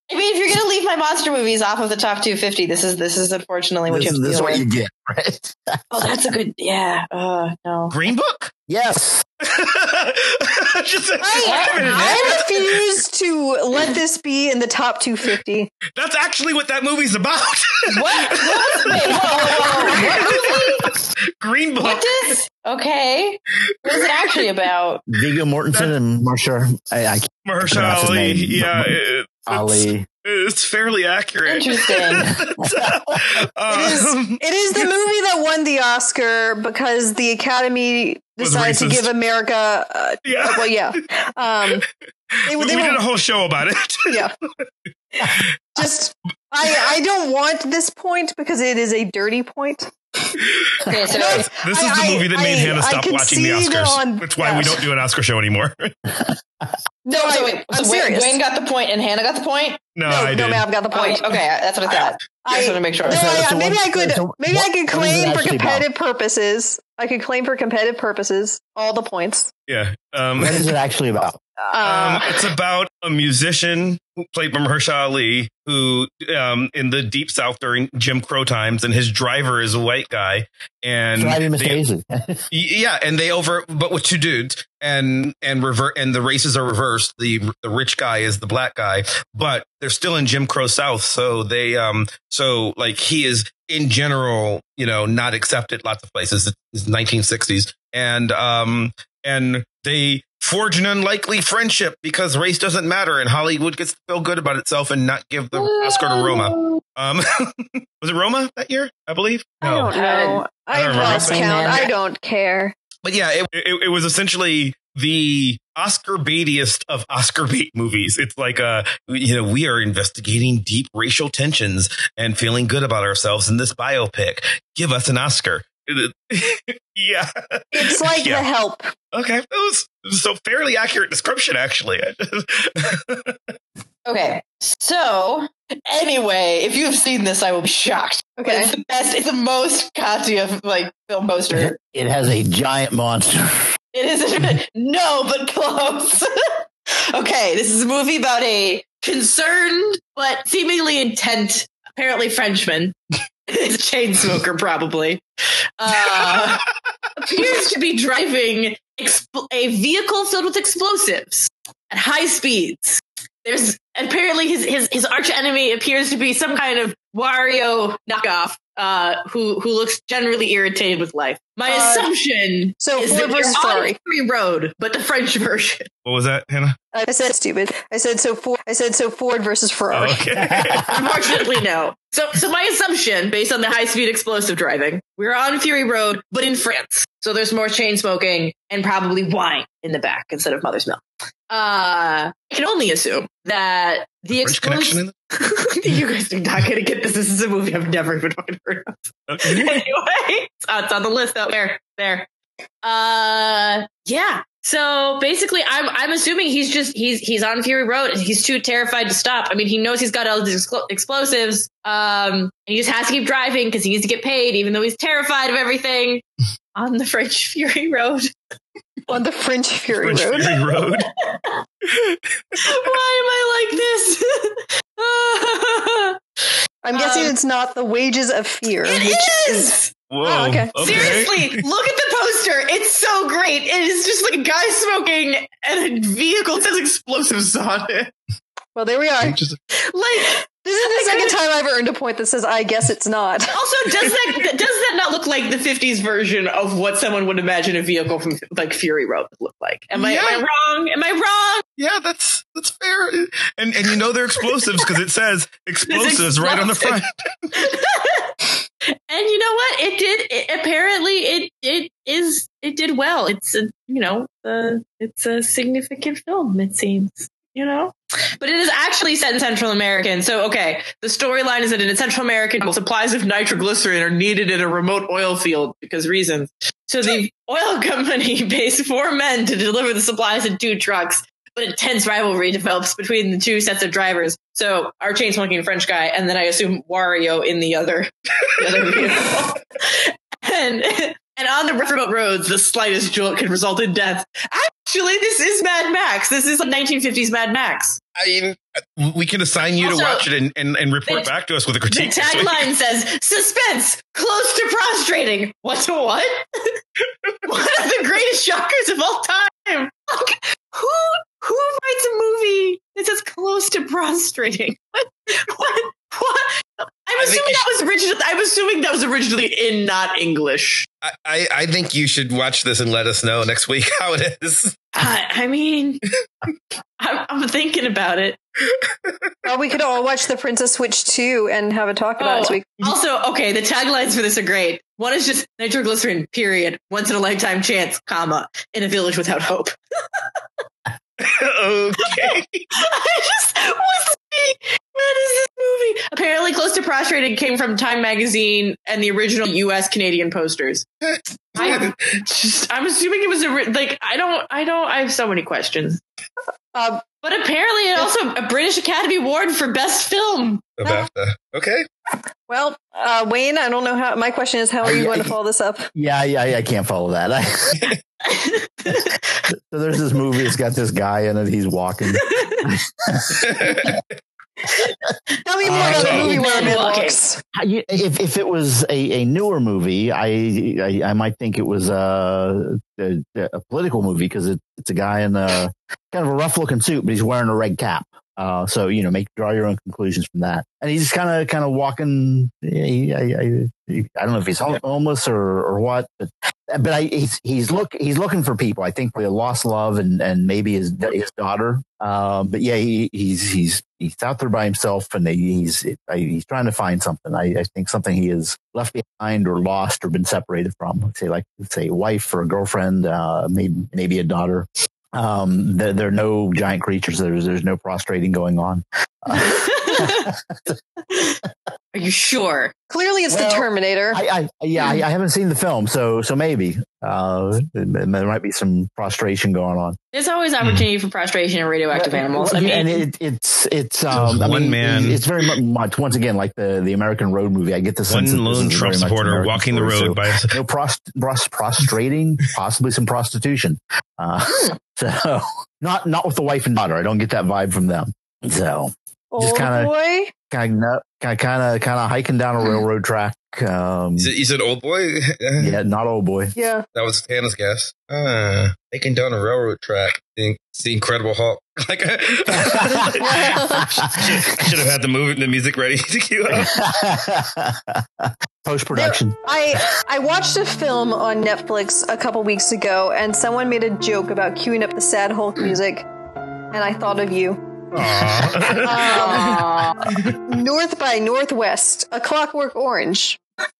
I mean, if you're going to leave my monster movies off of the top two fifty, this is this is unfortunately what this, you have to this deal what with. You get, right? Oh, that's a good, yeah. Uh, no. Green Book? Yes. Just, I, I, I refuse to let this be in the top two fifty. That's actually what that movie's about. What? What? Wait, whoa, whoa, whoa. What movie? Green Book. What does? Okay. What is it actually about? Viggo Mortensen and Marcia. I, I can't Marcia Ali. Yeah. It, Ali. It's, it's fairly accurate. Interesting. um, it, is, it is the movie that won the Oscar because the Academy decided to give America. Uh, yeah. Uh, well, yeah. Um, they, we they we were, did a whole show about it. Yeah. Just, I, I don't want this point because it is a dirty point. Okay, so no, this I, is the movie that I, made I, Hannah stop watching the Oscars. On, that's why yeah. we don't do an Oscar show anymore. no, no, so wait, I'm so serious. Wayne got the point and Hannah got the point. No, no I did. No, Mav got the point. Oh, okay, that's what I thought. I, I just want to make sure. No, no, no, no, maybe I could. Maybe I could claim for competitive purposes. I could claim for competitive purposes all the points. Yeah. Um, what is it actually about? Uh, um, it's about a musician played by Mahershala Ali, who um, in the Deep South during Jim Crow times, and his driver is a white guy. And they, yeah, and they over, but with two dudes, and and revert, and the races are reversed. The the rich guy is the black guy, but they're still in Jim Crow South. So they um so like he is in general, you know, not accepted lots of places. It's nineteen sixties, and um and they forge an unlikely friendship because race doesn't matter, and Hollywood gets to feel good about itself and not give the Oscar to Roma. Um, was it Roma that year? I believe. No. I don't know. I, I don't lost count. I don't care. But yeah, it, it, it was essentially the Oscar baitiest of Oscar bait movies. It's like, uh, you know, we are investigating deep racial tensions and feeling good about ourselves in this biopic. Give us an Oscar. Yeah, it's like yeah. The Help. Okay, that was so fairly accurate description, actually. Okay, so anyway, if you've seen this, I will be shocked. Okay, it's the best. It's the most Katya like film poster. It has a giant monster. It is no, but close. Okay, this is a movie about a concerned but seemingly intent, apparently Frenchman. It's a chain smoker, probably. Uh, appears to be driving exp- a vehicle filled with explosives at high speeds. There's apparently his his, his arch enemy appears to be some kind of Wario knockoff uh, who who looks generally irritated with life. My uh, assumption so is Ford that versus Ferrari. On Fury Road, but the French version. What was that, Hannah? I said stupid. I said so. Ford, I said so. Ford versus Ferrari. Oh, okay. Unfortunately, no. So, so my assumption, based on the high-speed explosive driving, we're on Fury Road, but in France. So there's more chain smoking and probably wine in the back instead of mother's milk. Uh, I can only assume that the explosion. You guys are not going to get this. This is a movie I've never even fucking heard of. Okay. Anyway, oh, it's on the list out there. There. Uh, yeah. So basically, I'm I'm assuming he's just he's he's on Fury Road and he's too terrified to stop. I mean, he knows he's got all these explosives. Um, and he just has to keep driving because he needs to get paid, even though he's terrified of everything. On the French Fury Road. On the French Fury French Road. Fury Road. Why am I like this? I'm guessing um, it's not the wages of fear. It which is. is- Whoa, oh, okay. Okay. Seriously, look at the poster. It's so great. It is just like a guy smoking and a vehicle that says explosives on it. Well, there we are. Just, like this is the I second time I've earned a point that says I guess it's not. Also, does that does that not look like the fifties version of what someone would imagine a vehicle from like Fury Road would look like? Am yeah. I am I wrong? Am I wrong? Yeah, that's that's fair. And and you know they're explosives because it says explosives right on the front. And you know what? It did. It, apparently, it it is it did well. It's a you know uh, it's a significant film. It seems you know, but it is actually set in Central America. So okay, the storyline is that in Central America, supplies of nitroglycerin are needed in a remote oil field because reasons. So the oil company pays four men to deliver the supplies in two trucks. But intense rivalry develops between the two sets of drivers. So our chain smoking French guy, and then I assume Wario in the other, the other vehicle. And and on the remote roads, the slightest jolt can result in death. Actually, this is Mad Max. This is a nineteen fifties Mad Max. I mean, we can assign you also, to watch it and, and, and report the, back to us with a critique. The tagline says suspense, close to prostrating. What to what? One of the greatest shockers of all time. Like, who? Who writes a movie that says close to prostrating? What? What? What? I'm assuming that was originally. I'm assuming that was originally in not English. I, I, I think you should watch this and let us know next week how it is. Uh, I mean, I'm, I'm thinking about it. Well, we could all watch The Princess Switch two and have a talk about oh, it this week. Also, okay, the taglines for this are great. One is just nitroglycerin, period. Once in a lifetime chance, comma, in a village without hope. Okay. I just was what is this movie? Apparently Close to Prostrated came from Time Magazine and the original U S Canadian posters. I, just, I'm assuming it was a, like I don't I don't I have so many questions. Um, but apparently it also a British Academy Award for Best Film. A BAFTA. Okay. Well, uh, Wayne, I don't know how. My question is, how are you I, going I, to follow this up? Yeah, yeah, yeah I can't follow that. I, so there's this movie. It's got this guy in it. He's walking. Tell me more uh, about the movie where man walks. If if it was a, a newer movie, I, I I might think it was a a, a political movie because it, it's a guy in a kind of a rough looking suit, but he's wearing a red cap. Uh, so you know, make draw your own conclusions from that. And he's just kind of kind of walking. Yeah, he, I, I I don't know if he's homeless or, or what, but but I, he's he's look he's looking for people. I think probably a lost love and, and maybe his his daughter. Uh, but yeah, he, he's he's he's out there by himself, and he's he's trying to find something. I, I think something he has left behind or lost or been separated from. Say like say a wife or a girlfriend, uh, maybe maybe a daughter. Um, there, there are no giant creatures. There's there's no prostrating going on. Uh, Are you sure? Clearly, it's well, the Terminator. I, I, yeah, I, I haven't seen the film, so so maybe uh, there might be some prostration going on. There's always opportunity mm. for prostration in radioactive well, animals. Well, I mean, and it, it's it's um, one I mean, man. It's very much once again like the, the American Road movie. I get the sense one lone Trump supporter walking the road so by himself. No prost, prost, prostrating, possibly some prostitution. Uh, so not not with the wife and daughter. I don't get that vibe from them. So. Just kind of, kind of, kind of, kind of hiking down a railroad track. Um, you said, you said old boy? Yeah, not old boy. Yeah, that was Hannah's guess. Uh, hiking down a railroad track, seeing the Incredible Hulk. Like, I should have had the movie, the music ready to cue up. Post production. I I watched a film on Netflix a couple weeks ago, and someone made a joke about queuing up the sad Hulk music, and I thought of you. um, North by Northwest, A Clockwork Orange.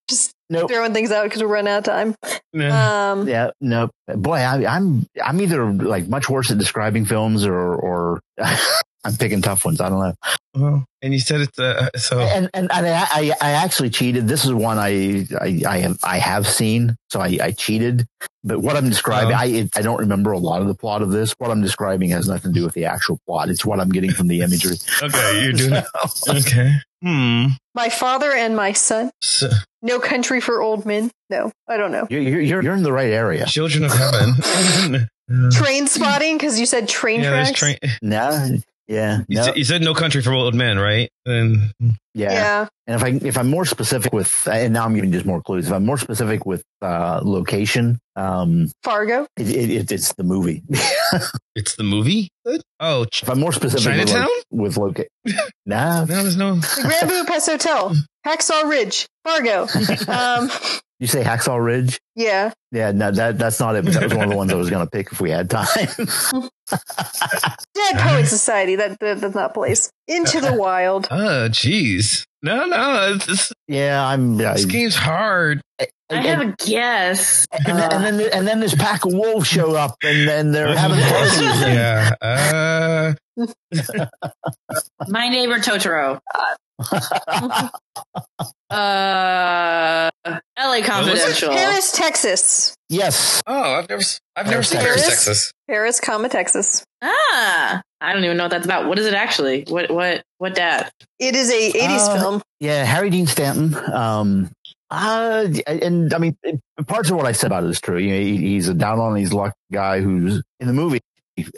Just nope. Throwing things out because we're running out of time. Yeah, um, yeah no, boy, I, I'm I'm either like much worse at describing films, or or I'm picking tough ones. I don't know. Well, and you said it's uh, so. And and, and I, I I actually cheated. This is one I I, I have I have seen, so I, I cheated. But what I'm describing, um, I it, I don't remember a lot of the plot of this. What I'm describing has nothing to do with the actual plot. It's what I'm getting from the imagery. Okay, you're doing so. It. Okay. Hmm. My Father and My Son. So, No Country for Old Men. No, I don't know. You're you're, you're in the right area. Children of Heaven. Train Spotting, because you said train yeah, tracks. Train- no. Yeah, you, no. said, you said No Country for Old Men, right? And yeah. yeah, and if I if I'm more specific with, and now I'm giving just more clues. If I'm more specific with uh, location, um, Fargo. It, it, it's the movie. It's the movie. Oh, Ch- if I'm more specific, Chinatown with, lo- with location. Nah, no, there's no the Grand Budapest Hotel, Hacksaw Ridge, Fargo. Um, you say Hacksaw Ridge? Yeah. Yeah, no, that that's not it. But that was one of the ones I was going to pick if we had time. Dead Poets Society. That that does not place. Into the Wild. Oh, jeez. No, no. It's, it's, yeah, I'm. This I, game's hard. I, I, I have a guess. And, uh, and then and then this pack of wolves show up, and then they're having parties. Yeah. Uh. My Neighbor Totoro. Uh, uh, L A Confidential. Paris, Texas. Yes. Oh, I've never, I've never Paris, seen Paris, Texas. Paris, comma Texas. Ah, I don't even know what that's about. What is it actually? What, what, what? That? It is a eighties uh, film. Yeah, Harry Dean Stanton. Um, uh, and I mean, parts of what I said about it is true. You know, he, he's a down on his luck guy who's in the movie.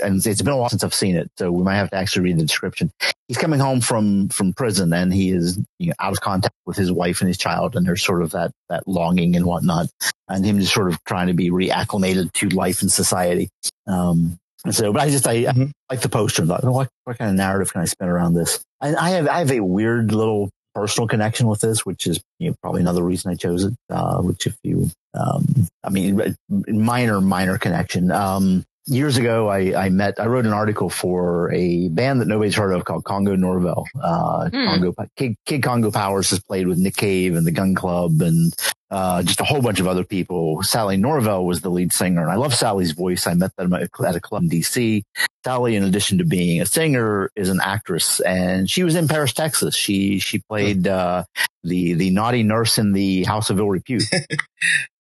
And it's been a while since I've seen it, so we might have to actually read the description. He's coming home from, from prison, and he is you know, out of contact with his wife and his child, and there's sort of that, that longing and whatnot, and him just sort of trying to be reacclimated to life and society. Um, and so, but I just I, mm-hmm. I like the poster. Thought, what, what kind of narrative can I spin around this? And I have I have a weird little personal connection with this, which is you know, probably another reason I chose it. Uh, which, if you, um, I mean, minor minor connection. Um, Years ago, I, I met, I wrote an article for a band that nobody's heard of called Congo Norvell. Uh, mm. Congo, Kid, Kid Congo Powers has played with Nick Cave and the Gun Club and uh, just a whole bunch of other people. Sally Norvell was the lead singer, and I love Sally's voice. I met them at a club in D C. Sally, in addition to being a singer, is an actress, and she was in Paris, Texas. She she played uh, the the naughty nurse in the House of Ill Repute.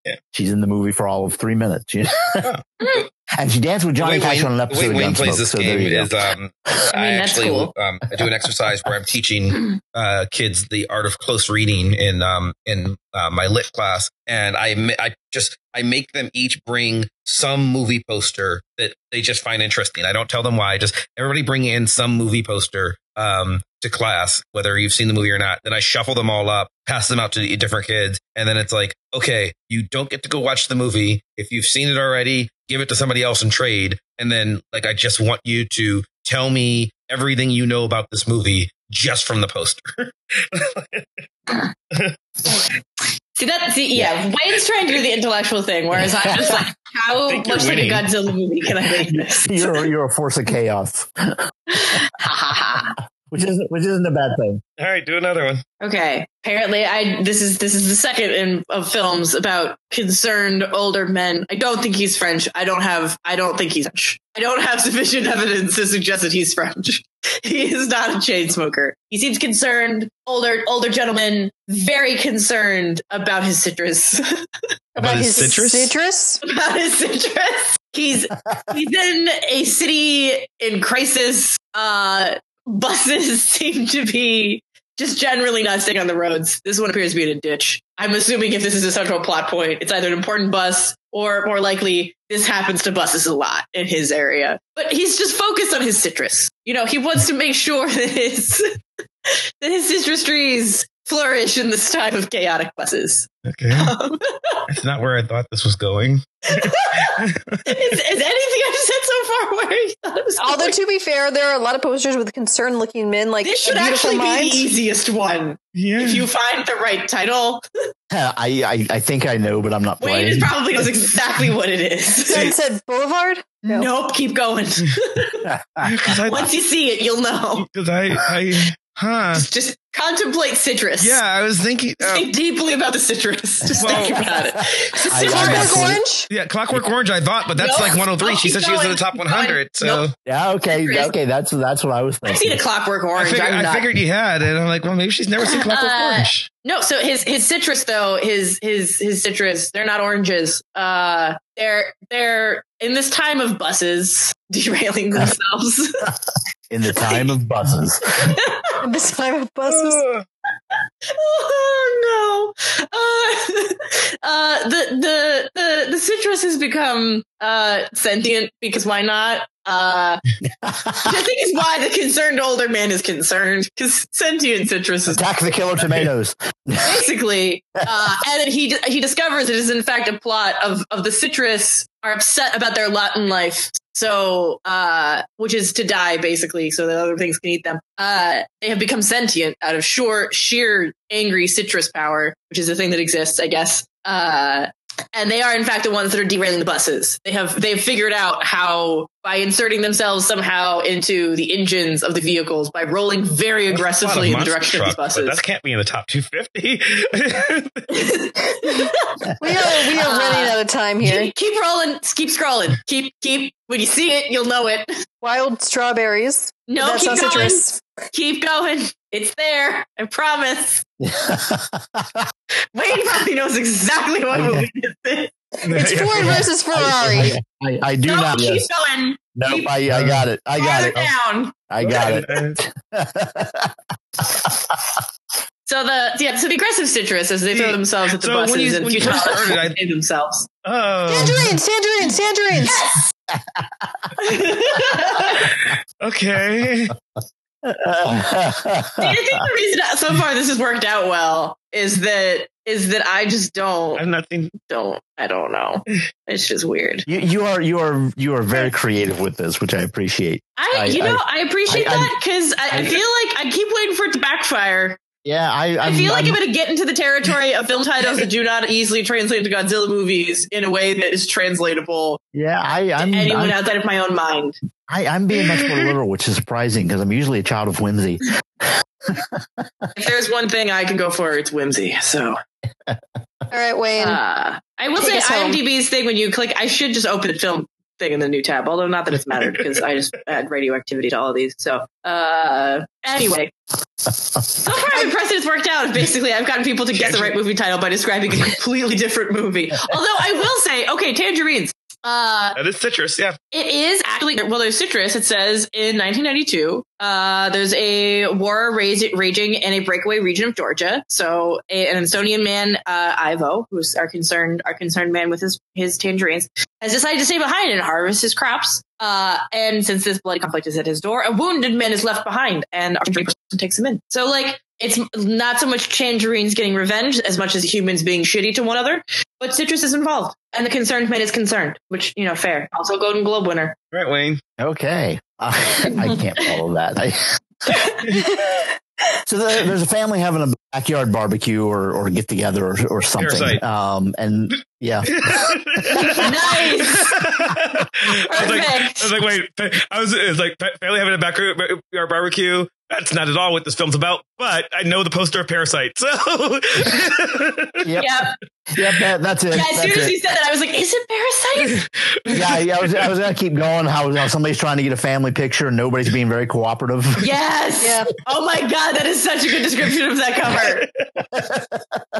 Yeah. She's in the movie for all of three minutes. And she danced with Johnny Cash on an episode Wayne, of Wayne plays this so game. Is, um, I, I mean, actually cool. um, I do an exercise where I'm teaching uh, kids the art of close reading in um, in uh, my lit class, and I I just I make them each bring some movie poster that they just find interesting. I don't tell them why. Just everybody bring in some movie poster um, to class, whether you've seen the movie or not. Then I shuffle them all up, pass them out to different kids, and then it's like, okay, you don't get to go watch the movie if you've seen it already. Give it to somebody else and trade. And then, like, I just want you to tell me everything you know about this movie just from the poster. See, that's the, yeah, yeah. Wayne's trying to do the intellectual thing, whereas I'm just like, how much like a Godzilla movie can I make this? You're, you're a force of chaos. Which isn't which isn't a bad thing. All right, do another one. Okay. Apparently, I this is this is the second in of films about concerned older men. I don't think he's French. I don't have. I don't think he's. French. I don't have sufficient evidence to suggest that he's French. He is not a chain smoker. He seems concerned. Older older gentleman, very concerned about his citrus. About, about his, his citrus. Citrus. About his citrus. He's he's in a city in crisis. Uh. Buses seem to be just generally not staying on the roads. This one appears to be in a ditch. I'm assuming if this is a central plot point, it's either an important bus or more likely this happens to buses a lot in his area. But he's just focused on his citrus. You know, he wants to make sure that his, that his citrus trees flourish in this time of chaotic buses. Okay. Um, That's not where I thought this was going. is, is anything I've said so far where you thought it was going? Although, to be fair, there are a lot of posters with concerned looking men. Like, this should actually minds. be the easiest one. Yeah. If you find the right title. I, I, I think I know, but I'm not Wayne playing. Wayne probably knows exactly what it is. So it said Boulevard? No. Nope, keep going. I, Once you see it, you'll know. Because I... I Huh. Just, just contemplate citrus. Yeah, I was thinking. Uh, think deeply about the citrus. Just well, think about it. Clockwork Orange? Yeah, Clockwork Orange, I thought, but that's nope. like one oh three. Oh, she said going. she was in the top one hundred. So nope. Yeah, okay. Citrus. Okay, that's that's what I was thinking. I've seen a Clockwork Orange. I figured, I figured you had, and I'm like, well, maybe she's never seen Clockwork uh, Orange. No, so his his citrus, though, his his his citrus, they're not oranges. Uh, They're they're in this time of buses derailing themselves. In the time of buses. In this time of buses. Oh no! Uh, uh, the, the the the citrus has become uh, sentient because why not? Uh, I think is why the concerned older man is concerned, because sentient citrus is attack the killer tomatoes, basically. Uh, and then he he discovers it is in fact a plot of of the citrus are upset about their lot in life. So, uh, which is to die, basically, so that other things can eat them. Uh, they have become sentient out of sheer, sheer angry citrus power, which is a thing that exists, I guess. Uh, and they are, in fact, the ones that are derailing the buses. They have they've figured out how, by inserting themselves somehow into the engines of the vehicles, by rolling very aggressively in the direction truck, of the buses. But that can't be in the top two fifty. we are we are uh, running out of time here. Keep, keep rolling. Keep scrolling. Keep keep. When you see it, you'll know it. Wild strawberries. No, that's keep going. Citrus. Keep going. It's there. I promise. Wayne probably knows exactly what movie this is. It's Ford versus Ferrari. I, I, I do nope, not. Keep yes. going. Nope, keep I, I got it. I got it. Down. I got it. So the yeah, so the aggressive citrus as they throw themselves at the so buses when you, and you started, I, themselves. Oh. Tangerine, tangerine, tangerine. Yes. Okay. See, I think the reason so far this has worked out well is that is that I just don't. I'm nothing. Don't I don't know. It's just weird. You, you are you are you are very creative with this, which I appreciate. I, I you I, know I appreciate I, that because I, I, I feel like I keep waiting for it to backfire. Yeah, I I'm, I feel like I'm, I'm going to get into the territory of film titles that do not easily translate to Godzilla movies in a way that is translatable. Yeah, I I'm, to anyone I'm, outside of my own mind. I, I'm being much more literal, which is surprising because I'm usually a child of whimsy. If there's one thing I can go for, it's whimsy. So All right, Wayne. Uh, I will say IMDb's home. Thing when you click, I should just open the film thing in the new tab, although not that it's mattered because I just add radioactivity to all of these. So uh, anyway, so far I've been precedent's worked out. Basically, I've gotten people to guess the right movie title by describing a completely different movie. Although I will say, okay, tangerines. Uh, it is citrus, yeah. It is actually, well, there's citrus. It says in nineteen ninety-two, uh, there's a war rage, raging in a breakaway region of Georgia. So a, an Amazonian man, uh, Ivo, who's our concerned, our concerned man with his, his tangerines, has decided to stay behind and harvest his crops. Uh, and since this bloody conflict is at his door, a wounded man is left behind and our person takes him in. So like, it's not so much tangerines getting revenge as much as humans being shitty to one another, but citrus is involved. And the concerned man is concerned, which, you know, fair. Also Golden Globe winner. All right, Wayne. Okay. Uh, I can't follow that. I... So the, there's a family having a backyard barbecue or, or get together or, or something. Um, and yeah. Nice. I was, like, I was like, wait, I was, it was like family having a backyard barbecue. That's not at all what this film's about, but I know the poster of Parasite, so... Yep. Yep, yep that, that's it. Yeah, as that's soon as it. You said that, I was like, is it Parasite? yeah, yeah, I was, I was going to keep going, how, how somebody's trying to get a family picture and nobody's being very cooperative. Yes! Yeah. Oh my God, that is such a good description of that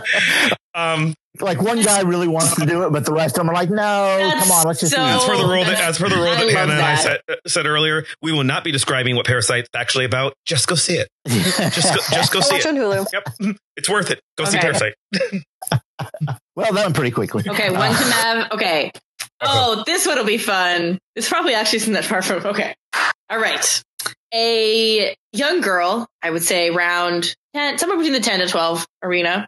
cover. um... Like one guy really wants to do it, but the rest of them are like, "No, that's come on, let's just." So, as for the rule that, as for the rule that Hannah and I said, said earlier, we will not be describing what Parasite's actually about. Just go see it. just go, just go see watch it on Hulu. Yep, it's worth it. Go okay. see Parasite. Well, that went pretty quickly. Okay, one to Mav. Okay. Oh, this one'll be fun. It's probably actually isn't that far from. Okay. All right. A young girl, I would say, around ten, somewhere between the ten to twelve arena.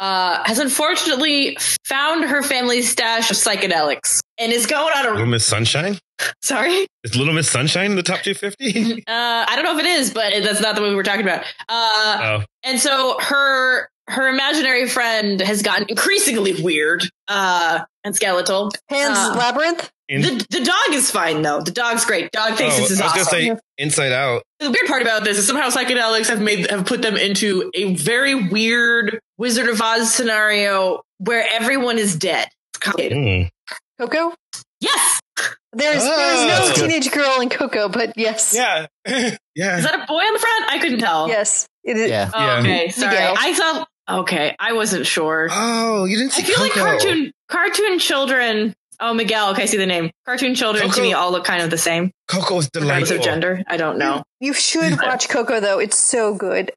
Uh, has unfortunately found her family's stash of psychedelics and is going on a... Little Miss Sunshine? Sorry? Is Little Miss Sunshine in the top two fifty? uh, I don't know if it is, but that's not the movie we're talking about. Uh, oh. And so her her imaginary friend has gotten increasingly weird uh, and skeletal. Pan's uh, Labyrinth? In- the, the dog is fine, though. The dog's great. Dog thinks oh, this is awesome. I was awesome. Going to say Inside Out. The weird part about this is somehow psychedelics have made have put them into a very weird Wizard of Oz scenario where everyone is dead. Mm. Coco? Yes! There's oh, there's no teenage good. Girl in Coco, but yes. Yeah. Yeah. Is that a boy on the front? I couldn't tell. Yes. It is. Yeah. Oh, okay, sorry. Yeah. I saw... Okay, I wasn't sure. Oh, you didn't see I feel Coco. Like cartoon, cartoon children... Oh, Miguel. Okay, I see the name. Cartoon children Coco, to me all look kind of the same. Coco is delightful. Of gender, I don't know. You should watch Coco though; it's so good.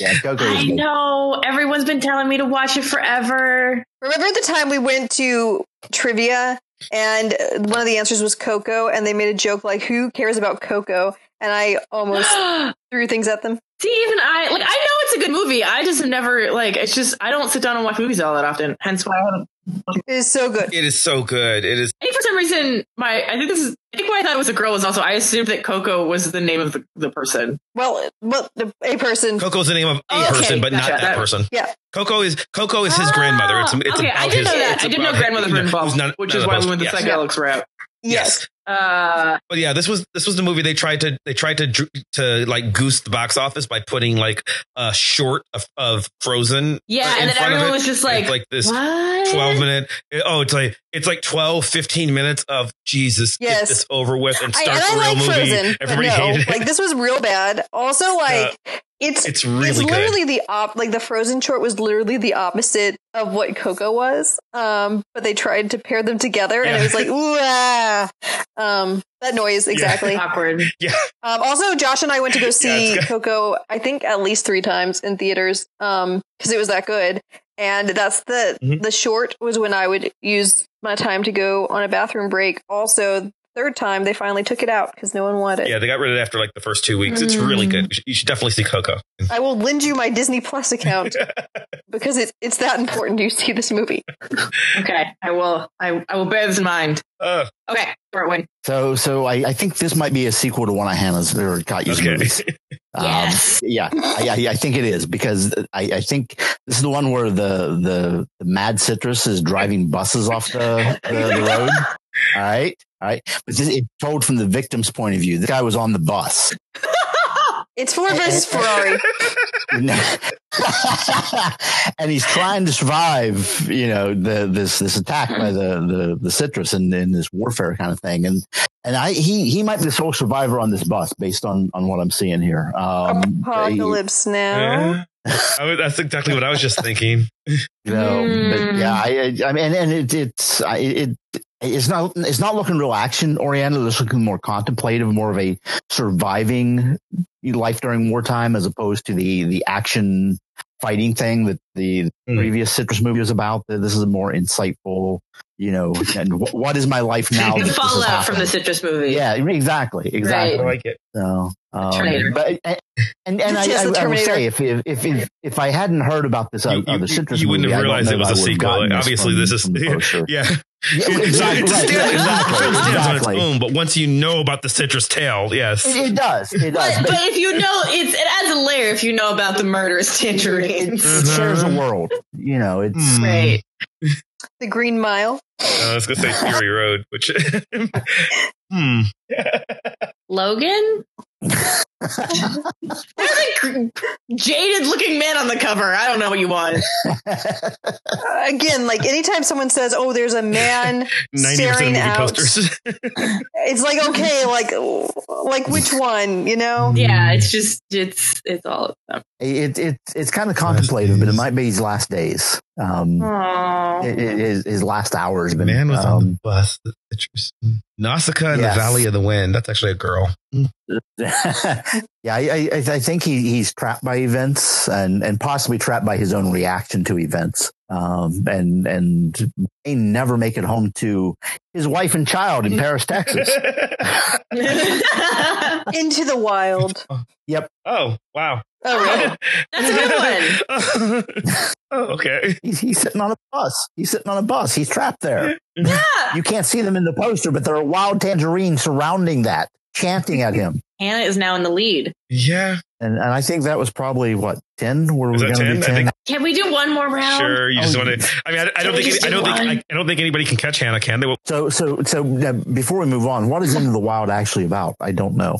Yeah, Coco. I good. know everyone's been telling me to watch it forever. Remember the time we went to trivia and one of the answers was Coco, and they made a joke like, "Who cares about Coco?" And I almost threw things at them. See, even I like. I know it's a good movie. I just never like. It's just I don't sit down and watch movies all that often. Hence why I haven't. It is so good. It is so good. It is. I think for some reason, my I think this is. I think why I thought it was a girl was also I assumed that Coco was the name of the, the person. Well, well, a person. Coco's the name of a oh, okay. person, but gotcha. Not that person. Yeah. Coco is Coco is his ah, grandmother. It's, it's okay. About I did know that. I did know grandmother was involved, not, which not is why we went the psychedelics route. Yes. Uh, but yeah, this was this was the movie they tried to they tried to to like goose the box office by putting like a short of, of Frozen. Yeah, in and then everyone was just like, like this what? twelve minute. Oh, it's like it's like twelve, fifteen minutes of Jesus. Yes. Get this over with and start I, and the real like movie. Frozen, Everybody no, hated it. Like this was real bad. Also, like uh, it's it's really it's literally good. the op like the Frozen short was literally the opposite of what Coco was. Um, but they tried to pair them together, yeah. and it was like ooh. Ah. Um, that noise exactly yeah. awkward. Yeah. Um, also, Josh and I went to go see yeah, Coco. I think at least three times in theaters um, because it was that good. And that's the mm-hmm. the short was when I would use my time to go on a bathroom break. Also, third time they finally took it out because no one wanted. Yeah, they got rid of it after like the first two weeks. Mm. It's really good. You should definitely see Coco. I will lend you my Disney Plus account because it's it's that important. You see this movie. Okay, I will. I I will bear this in mind. Uh, okay, one. So, so I, I think this might be a sequel to one of Hannah's or Katya's okay. movies. Um, yes. Yeah, I, I think it is because I, I think this is the one where the, the the mad citrus is driving buses off the, the, the road. All right, all right, but this, it's told from the victim's point of view. This guy was on the bus. It's Ford versus Ferrari. And he's trying to survive, you know, the, this this attack by the the, the citrus and, and this warfare kind of thing. And and I he he might be the sole survivor on this bus based on, on what I'm seeing here. Um, Apocalypse he, now. Yeah. I would, that's exactly what I was just thinking. You know, mm. but yeah, I, I mean, and, and it, it's it. it It's not. It's not looking real action oriented. It's looking more contemplative, more of a surviving life during wartime, as opposed to the the action fighting thing that the mm. previous Citrus movie was about. This is a more insightful, you know. And w- what is my life now? The fallout from the Citrus movie. Yeah, exactly, exactly. Right. I like it. So, um, Terminator. But and and, and I, I, I would say if if if if, if I hadn't heard about this other uh, Citrus you wouldn't movie, have realized it was a sequel. Obviously, this, from, this is yeah. yeah. Yeah, it, exactly, it stands, right, exactly, it stands exactly. on its own, but once you know about the citrus tale, yes, it, it does. It does. But, but, but if you know, it's it adds a layer. If you know about the murderous tangerines, it, it serves a world. You know, it's mm. right. The Green Mile. I was gonna say Fury Road, which hmm. Logan. There's a jaded looking man on the cover. I don't know what you want. Uh, again, like anytime someone says, oh, there's a man staring out. It's like, okay, like, like which one, you know? Yeah, it's just, it's, it's all of them. It, it, it's kind of contemplative, but it might be his last days. Um, it, it, his, his last hours. The man was um, on the bus. Nausicaa in yes. the Valley of the Wind. That's actually a girl. yeah, I, I, I think he, he's trapped by events and, and possibly trapped by his own reaction to events. Um, and and they never make it home to his wife and child in Paris, Texas. Into the wild. Yep. Oh, wow. Oh, wow. That's a good one. Oh, okay. He's, he's sitting on a bus. He's sitting on a bus. He's trapped there. Yeah. You can't see them in the poster, but there are wild tangerines surrounding that, chanting at him. Hannah is now in the lead. Yeah. And and I think that was probably, what, ten? Were we going to do ten? Think, can we do one more round? Sure. You oh, just want to. I mean, I, I don't think I don't think I, I don't think anybody can catch Hannah, can they? Will. So so so. Uh, before we move on, what is Into the Wild actually about? I don't know.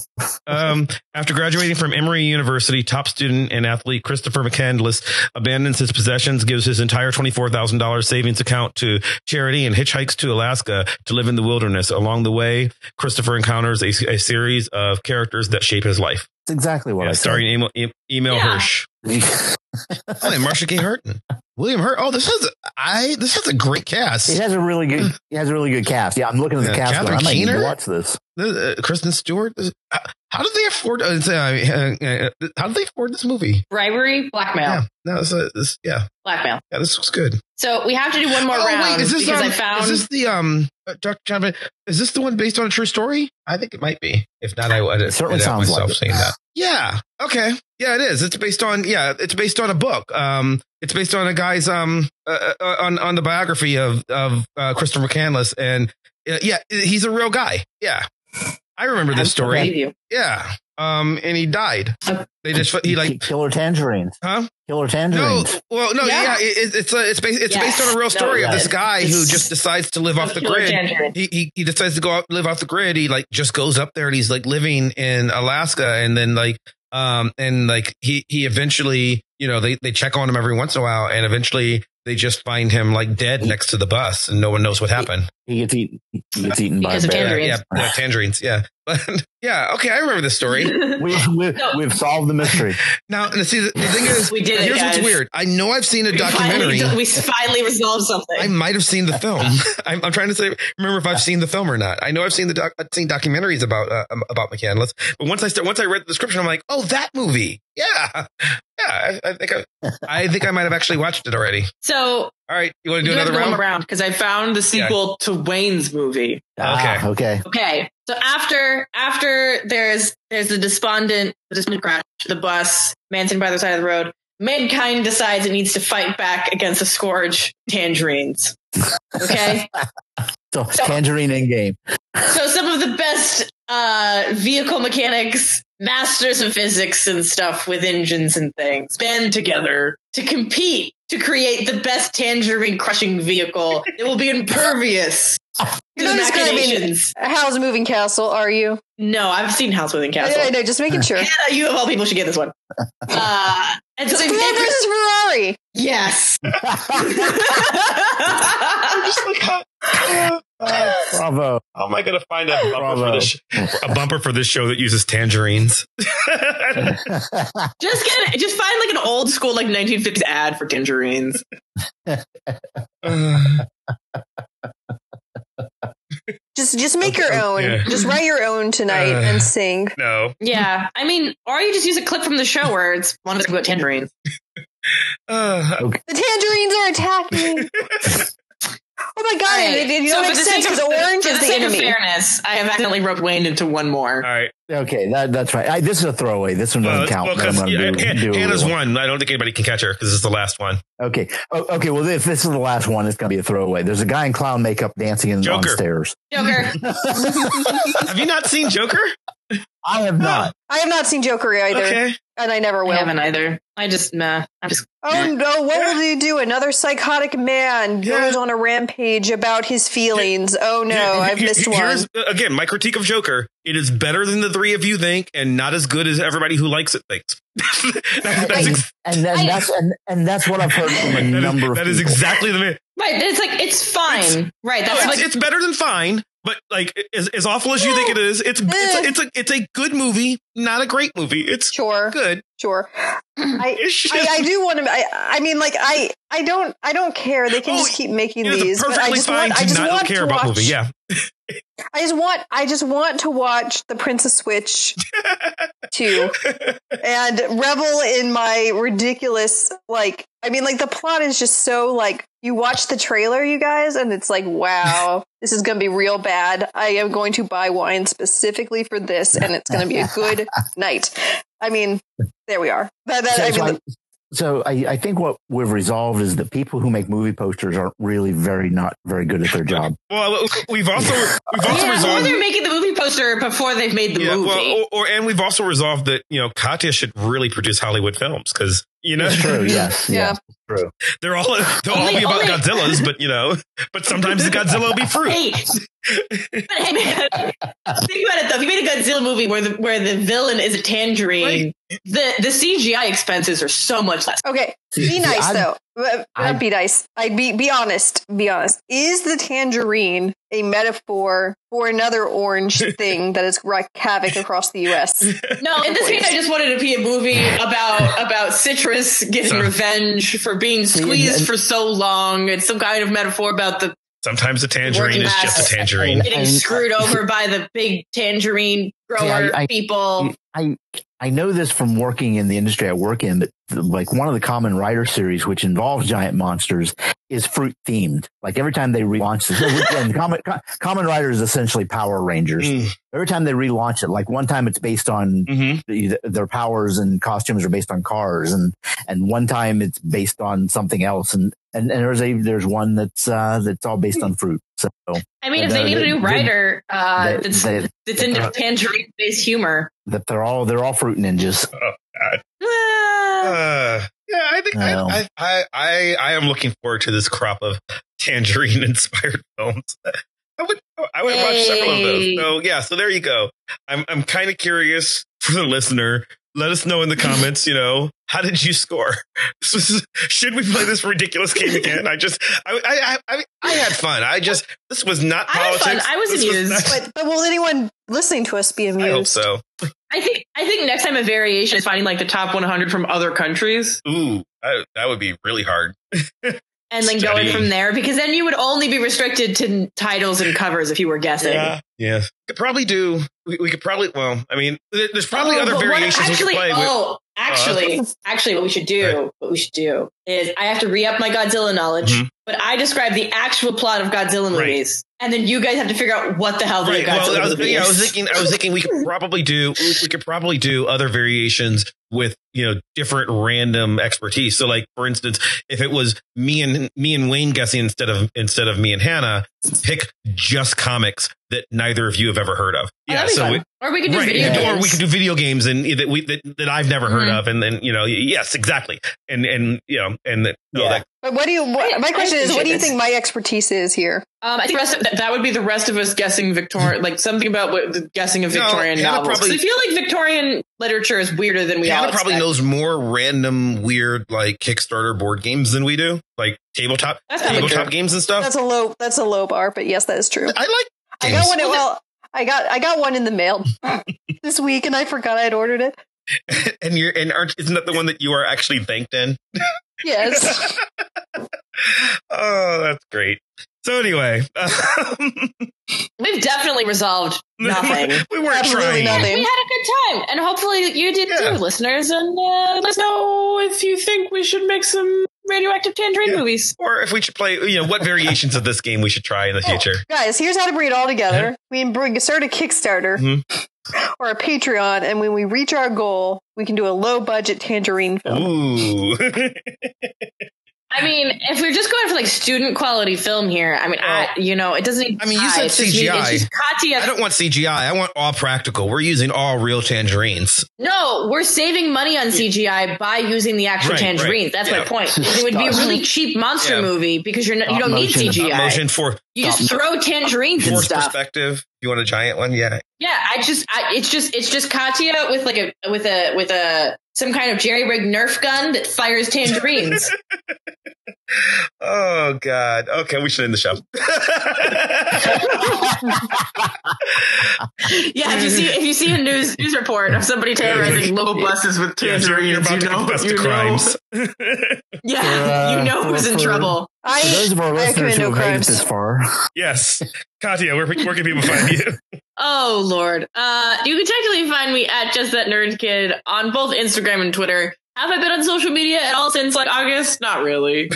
um, after graduating from Emory University, top student and athlete Christopher McCandless abandons his possessions, gives his entire twenty-four thousand dollars savings account to charity, and hitchhikes to Alaska to live in the wilderness. Along the way, Christopher encounters a, a series of characters that shape his life. That's exactly what yeah, I said. Starring Emil, em, email yeah. Hirsch. Oh, and Marcia K. Hurton, William Hurt. Oh, this has I. This has a great cast. It has a really good. It has a really good cast. Yeah, I'm looking at the yeah, cast. Catherine I might Keener, need to watch this. Uh, Kristen Stewart. Uh, how did they afford? Uh, uh, uh, how did they afford this movie? Bribery, blackmail. Yeah, no, it's a, it's, yeah. blackmail. Yeah, this was good. So we have to do one more oh, round wait, is this, because um, I found is this the um. Uh, Doctor John, is this the one based on a true story? I think it might be. If not, I would it certainly sounds myself like saying that. Yeah. Okay. Yeah, it is. It's based on. Yeah, it's based on a book. Um, it's based on a guy's um uh, on on the biography of of uh, Christopher McCandless, and uh, yeah, he's a real guy. Yeah, I remember this story. Yeah. Um, and he died. They just he like killer tangerines, huh? Killer tangerines. No, well, no, yeah, yeah it, it's a, it's based it's yeah. based on a real story no, of this guy it's, who just decides to live off the grid. He, he he decides to go out live off the grid. He like just goes up there and he's like living in Alaska, and then like um and like he he eventually you know they they check on him every once in a while, and eventually they just find him like dead he, next to the bus, and no one knows what happened. He gets eaten. He gets eaten by a bear. Yeah, yeah, yeah, tangerines. Yeah. But yeah, okay, I remember this story. we, we, no. We've solved the mystery. Now, see, the, the thing is, we did it, here's guys. What's weird. I know I've seen a we documentary. Finally, we finally resolved something. I might have seen the film. I'm, I'm trying to say, remember if I've seen the film or not. I know I've seen the doc, I've seen documentaries about uh, about McCandless, but once I start, once I read the description, I'm like, oh, that movie. Yeah, yeah. I, I think I, I think I might have actually watched it already. So. All right, you want to do you another round? round? Because I found the sequel yeah. to Wayne's movie. Ah, okay, okay, okay. So after after there's there's the despondent, the despondent crash, the bus, Manson by the side of the road. Mankind decides it needs to fight back against the scourge tangerines. Okay, so, so tangerine in game. So some of the best uh, vehicle mechanics, masters of physics and stuff with engines and things, band together to compete to create the best tangerine crushing vehicle. It will be impervious. You're not just going to be in Howl's Moving Castle, are you? No, I've seen Howl's Moving Castle. I know, just making sure. Hannah, you of all people should get this one. Uh, and so Ford versus Ferrari. Yes. I'm just like, oh, uh, bravo. How am I going to find a bumper, for this, a bumper for this show that uses tangerines? Just get it. Just find like an old school, like nineteen fifties ad for tangerines. uh. Just just make your own. Yeah. Just write your own tonight uh, and sing. No. Yeah. I mean, or you just use a clip from the show where it's one of us about tangerines. Uh, okay. The tangerines are attacking. Oh my God. Right. It, it so makes sense because orange is the enemy. For the sake of fairness, I have accidentally roped Wayne into one more. All right. Okay. That, that's right. I, this is a throwaway. This one doesn't uh, count. Well, yeah, do, Han, do Hannah's one. I don't think anybody can catch her because this is the last one. Okay. Oh, okay. Well, if this is the last one, it's going to be a throwaway. There's a guy in clown makeup dancing in, on stairs. Joker. Have you not seen Joker? I have not. I have not seen Joker either. Okay. And I never will. I haven't either. I just, nah. I'm just, oh no, what yeah. will you do? Another psychotic man yeah. goes on a rampage about his feelings. Yeah. Oh no, yeah. I've Here, missed one. Again, my critique of Joker. It is better than the three of you think and not as good as everybody who likes it thinks. that's, that's ex- and, then I, that's, and, and that's what I've heard from a number of people. That is exactly the right. It's like, it's fine. It's, right. That's no, like, it's, it's better than fine. But like, as, as awful as you think it is, it's it's it's a, it's a good movie, not a great movie. It's sure good, sure. I, just, I I do want to. I, I mean, like I I don't I don't care. They can oh, just keep making you know, these. But I just want I just not want care to about watch. Movie. Yeah. I just want I just want to watch The Princess Switch two and revel in my ridiculous like. I mean, like the plot is just so like. You watch the trailer, you guys, and it's like, wow, this is going to be real bad. I am going to buy wine specifically for this, and it's going to be a good night. I mean, there we are. That, that, so I, mean, I, so I, I think what we've resolved is that people who make movie posters aren't really very not very good at their job. Well, we've also we've also yeah, resolved or they're making the movie poster before they've made the yeah, movie. Well, or, or and we've also resolved that you know Katya should really produce Hollywood films because. You know, it's true. Yes, yeah, it's true. They're all they'll only, all be about only. Godzillas, but you know, but sometimes the Godzilla will be fruit. Hey, but hey man, think about it though. If you made a Godzilla movie where the where the villain is a tangerine, right. the the C G I expenses are so much less. Okay, be nice though. Not be nice. I'd be be honest. Be honest. Is the tangerine a metaphor for another orange thing that is wreak havoc across the U S? No, in this case, I just wanted to be a movie about about citrus getting so, revenge for being squeezed and, for so long. It's some kind of metaphor about the. Sometimes a tangerine is just a tangerine. Getting and, screwed and, over by the big tangerine grower I, I, people. I I know this from working in the industry I work in, but like one of the common writer series, which involves giant monsters, is fruit themed. Like every time they relaunch this, common, common writer is essentially Power Rangers. Mm. Every time they relaunch it, like one time it's based on mm-hmm. the, their powers and costumes are based on cars, and and one time it's based on something else, and. And, and there's a there's one that's uh, that's all based on fruit. So I mean, if they need a new writer uh, they, that's they, that's into uh, tangerine based humor, that they're all they're all fruit ninjas. Oh, God. Ah. Uh, yeah, I think oh. I, I I I am looking forward to this crop of tangerine inspired films. I would I would hey. watch several of those. So yeah, so there you go. I'm I'm kind of curious for the listener. Let us know in the comments, you know, how did you score? Should we play this ridiculous game again? I just, I, I, I, I had fun. I just, this was not politics. I had fun. I was this amused. Was not- but, but will anyone listening to us be amused? I hope so. I think, I think next time a variation is finding like the top one hundred from other countries. Ooh, I, that would be really hard. And then Studying. Going from there, because then you would only be restricted to titles and covers if you were guessing. Yeah, yeah. Could probably do. We, we could probably. Well, I mean, there's probably oh, other variations actually, we could play. Oh, with, actually, uh, actually, what we should do, right. what we should do is I have to re up my Godzilla knowledge, mm-hmm. but I describe the actual plot of Godzilla movies. And then you guys have to figure out what the hell they right. got. Well, I was, yeah, I was thinking, I was thinking we could probably do, we could probably do other variations with, you know, different random expertise. So, like, for instance, if it was me and me and Wayne guessing instead of instead of me and Hannah, pick just comics that neither of you have ever heard of. Oh, yeah. So, we, or we could do right, video games. or we could do video games and that we that, that I've never heard mm-hmm. of, and then you know, yes, exactly, and and you know, and that. Yeah. Oh, that But what do you? What, my question is, what do you think my expertise is here? Um, I think rest of, that would be the rest of us guessing Victorian, like something about what, the guessing of Victorian no, novels. Probably, I feel like Victorian literature is weirder than we Hannah all probably knows more random, weird, like Kickstarter board games than we do, like tabletop tabletop games and stuff. That's a low. That's a low bar, but yes, that is true. I like. Games. I got one. Well, well, I got I got one in the mail this week, and I forgot I had ordered it. And you're and aren't, isn't that the one that you are actually banked in? Yes. Oh, that's great. So anyway, um, we've definitely resolved nothing. We weren't Absolutely trying. Nothing. We had a good time, and hopefully you did yeah. too, listeners. And uh, let us know if you think we should make some radioactive tangerine yeah. movies, or if we should play, you know, what variations of this game we should try in the oh, future. Guys, here's how to bring it all together. Mm-hmm. We bring start a Kickstarter. Mm-hmm. Or a Patreon, and when we reach our goal, we can do a low-budget tangerine film. Ooh. I mean, if we're just going for like student-quality film here, I mean, uh, I, you know, it doesn't. Even I mean, you said C G I. Just, Katya. I don't want C G I. I want all practical. We're using all real tangerines. No, we're saving money on C G I by using the actual right, tangerines. Right. That's yeah. my point. It would be a really cheap monster yeah. movie because you're not, you don't motion, need C G I. Motion for you just throw tangerines and stuff. Perspective. You want a giant one? Yeah. Yeah. I just. I, it's just. It's just Katya with like a with a with a. Some kind of jerry-rigged Nerf gun that fires tangerines. Oh, God. Okay, we should end the show. Yeah, if you see if you see a news news report of somebody terrorizing local buses with tangerines, yeah, so you're about to you know, confess you to crimes. Yeah, for, uh, you know for, who's in for, trouble. I, for those of our listeners who have made it this far. Yes. Katya, where, where can people find you? Oh, Lord. Uh, you can technically find me at Just That Nerd Kid on both Instagram and Twitter. Have I been on social media at all since, like, August? Not really.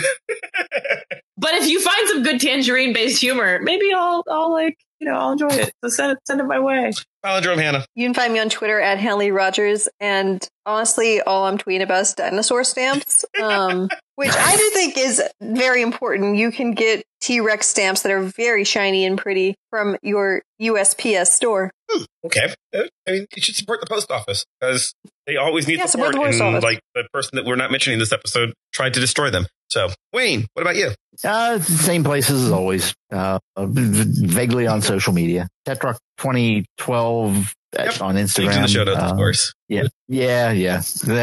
But if you find some good tangerine-based humor, maybe I'll, I'll like, you know, I'll enjoy it. So send it, send it my way. Palindrome Hannah. You can find me on Twitter at Hanley Rogers, and honestly, all I'm tweeting about is dinosaur stamps, um, which I do think is very important. You can get T-Rex stamps that are very shiny and pretty from your U S P S store. Hmm, okay. I mean, you should support the post office, because they always need yeah, support. support the post and, office. Like, the person that we're not mentioning this episode tried to destroy them. So, Wayne, what about you? Uh, same places as always. Uh, vaguely on social media. Tetrock twenty twelve yep. on Instagram. Link to the show notes, uh, of course. Yeah, yeah, yeah.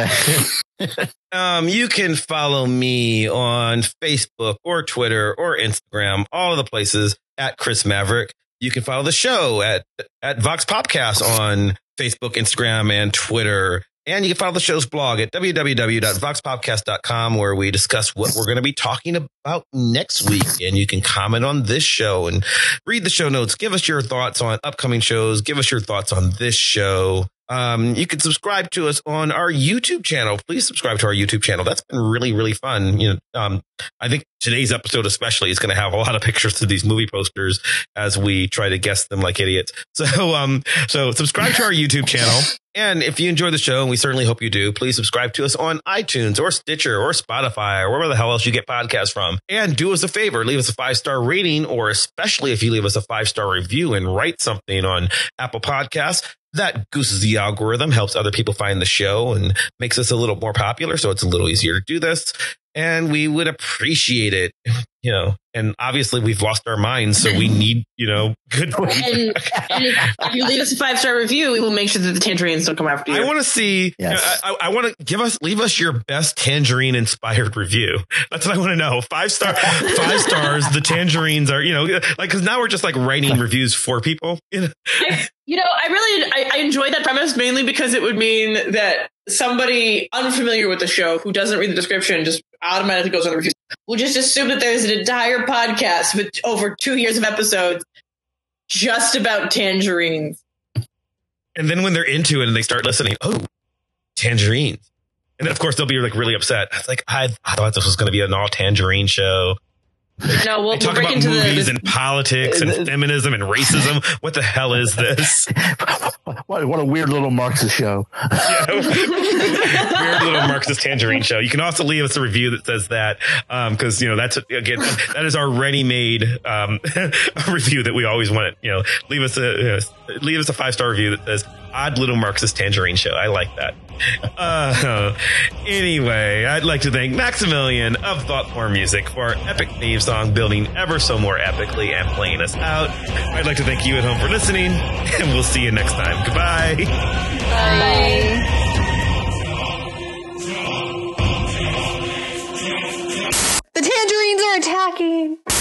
um, you can follow me on Facebook or Twitter or Instagram, all of the places, at Chris Maverick. You can follow the show at, at Vox Popcast on Facebook, Instagram, and Twitter. And you can follow the show's blog at w w w dot vox popcast dot com, where we discuss what we're going to be talking about next week. And you can comment on this show and read the show notes. Give us your thoughts on upcoming shows. Give us your thoughts on this show. Um, you can subscribe to us on our YouTube channel. Please subscribe to our YouTube channel. That's been really, really fun. You know, um, I think today's episode especially is going to have a lot of pictures to these movie posters as we try to guess them like idiots. So, um, so subscribe to our YouTube channel. And if you enjoy the show, and we certainly hope you do, please subscribe to us on iTunes or Stitcher or Spotify or wherever the hell else you get podcasts from. And do us a favor, leave us a five-star rating, or especially if you leave us a five-star review and write something on Apple Podcasts. That gooses the algorithm, helps other people find the show, and makes us a little more popular. So it's a little easier to do this. And we would appreciate it, you know. And obviously, we've lost our minds, so we need, you know, good. And, and if you leave us a five star review, we will make sure that the tangerines don't come after you. I want to see. Yes. You know, I, I want to give us leave us your best tangerine inspired review. That's what I want to know. Five star, five stars. The tangerines are, you know, like, because now we're just like writing reviews for people. You know, I, you know, I really I, I enjoyed that premise mainly because it would mean that somebody unfamiliar with the show who doesn't read the description just automatically goes on the reviews. We'll just assume that there's an entire podcast with over two years of episodes just about tangerines. And then when they're into it and they start listening, oh, tangerines. And then, of course, they'll be like really upset. It's like, I thought this was going to be an all tangerine show. No, we'll, we'll talk break about into movies the, and politics and the, feminism and racism. What the hell is this? What, what a weird little Marxist show. Yeah, weird little Marxist tangerine show. You can also leave us a review that says that, because, um, you know, that's, again, that is our ready-made um, review that we always want. You know, leave us a, you know, leave us a five-star review that says, odd little Marxist tangerine show. I like that. Uh, anyway, I'd like to thank Maximilian of Thoughtform Music for our epic theme song, building ever so more epically and playing us out. I'd like to thank you at home for listening, and we'll see you next time. Goodbye. Bye. Bye. The tangerines are attacking.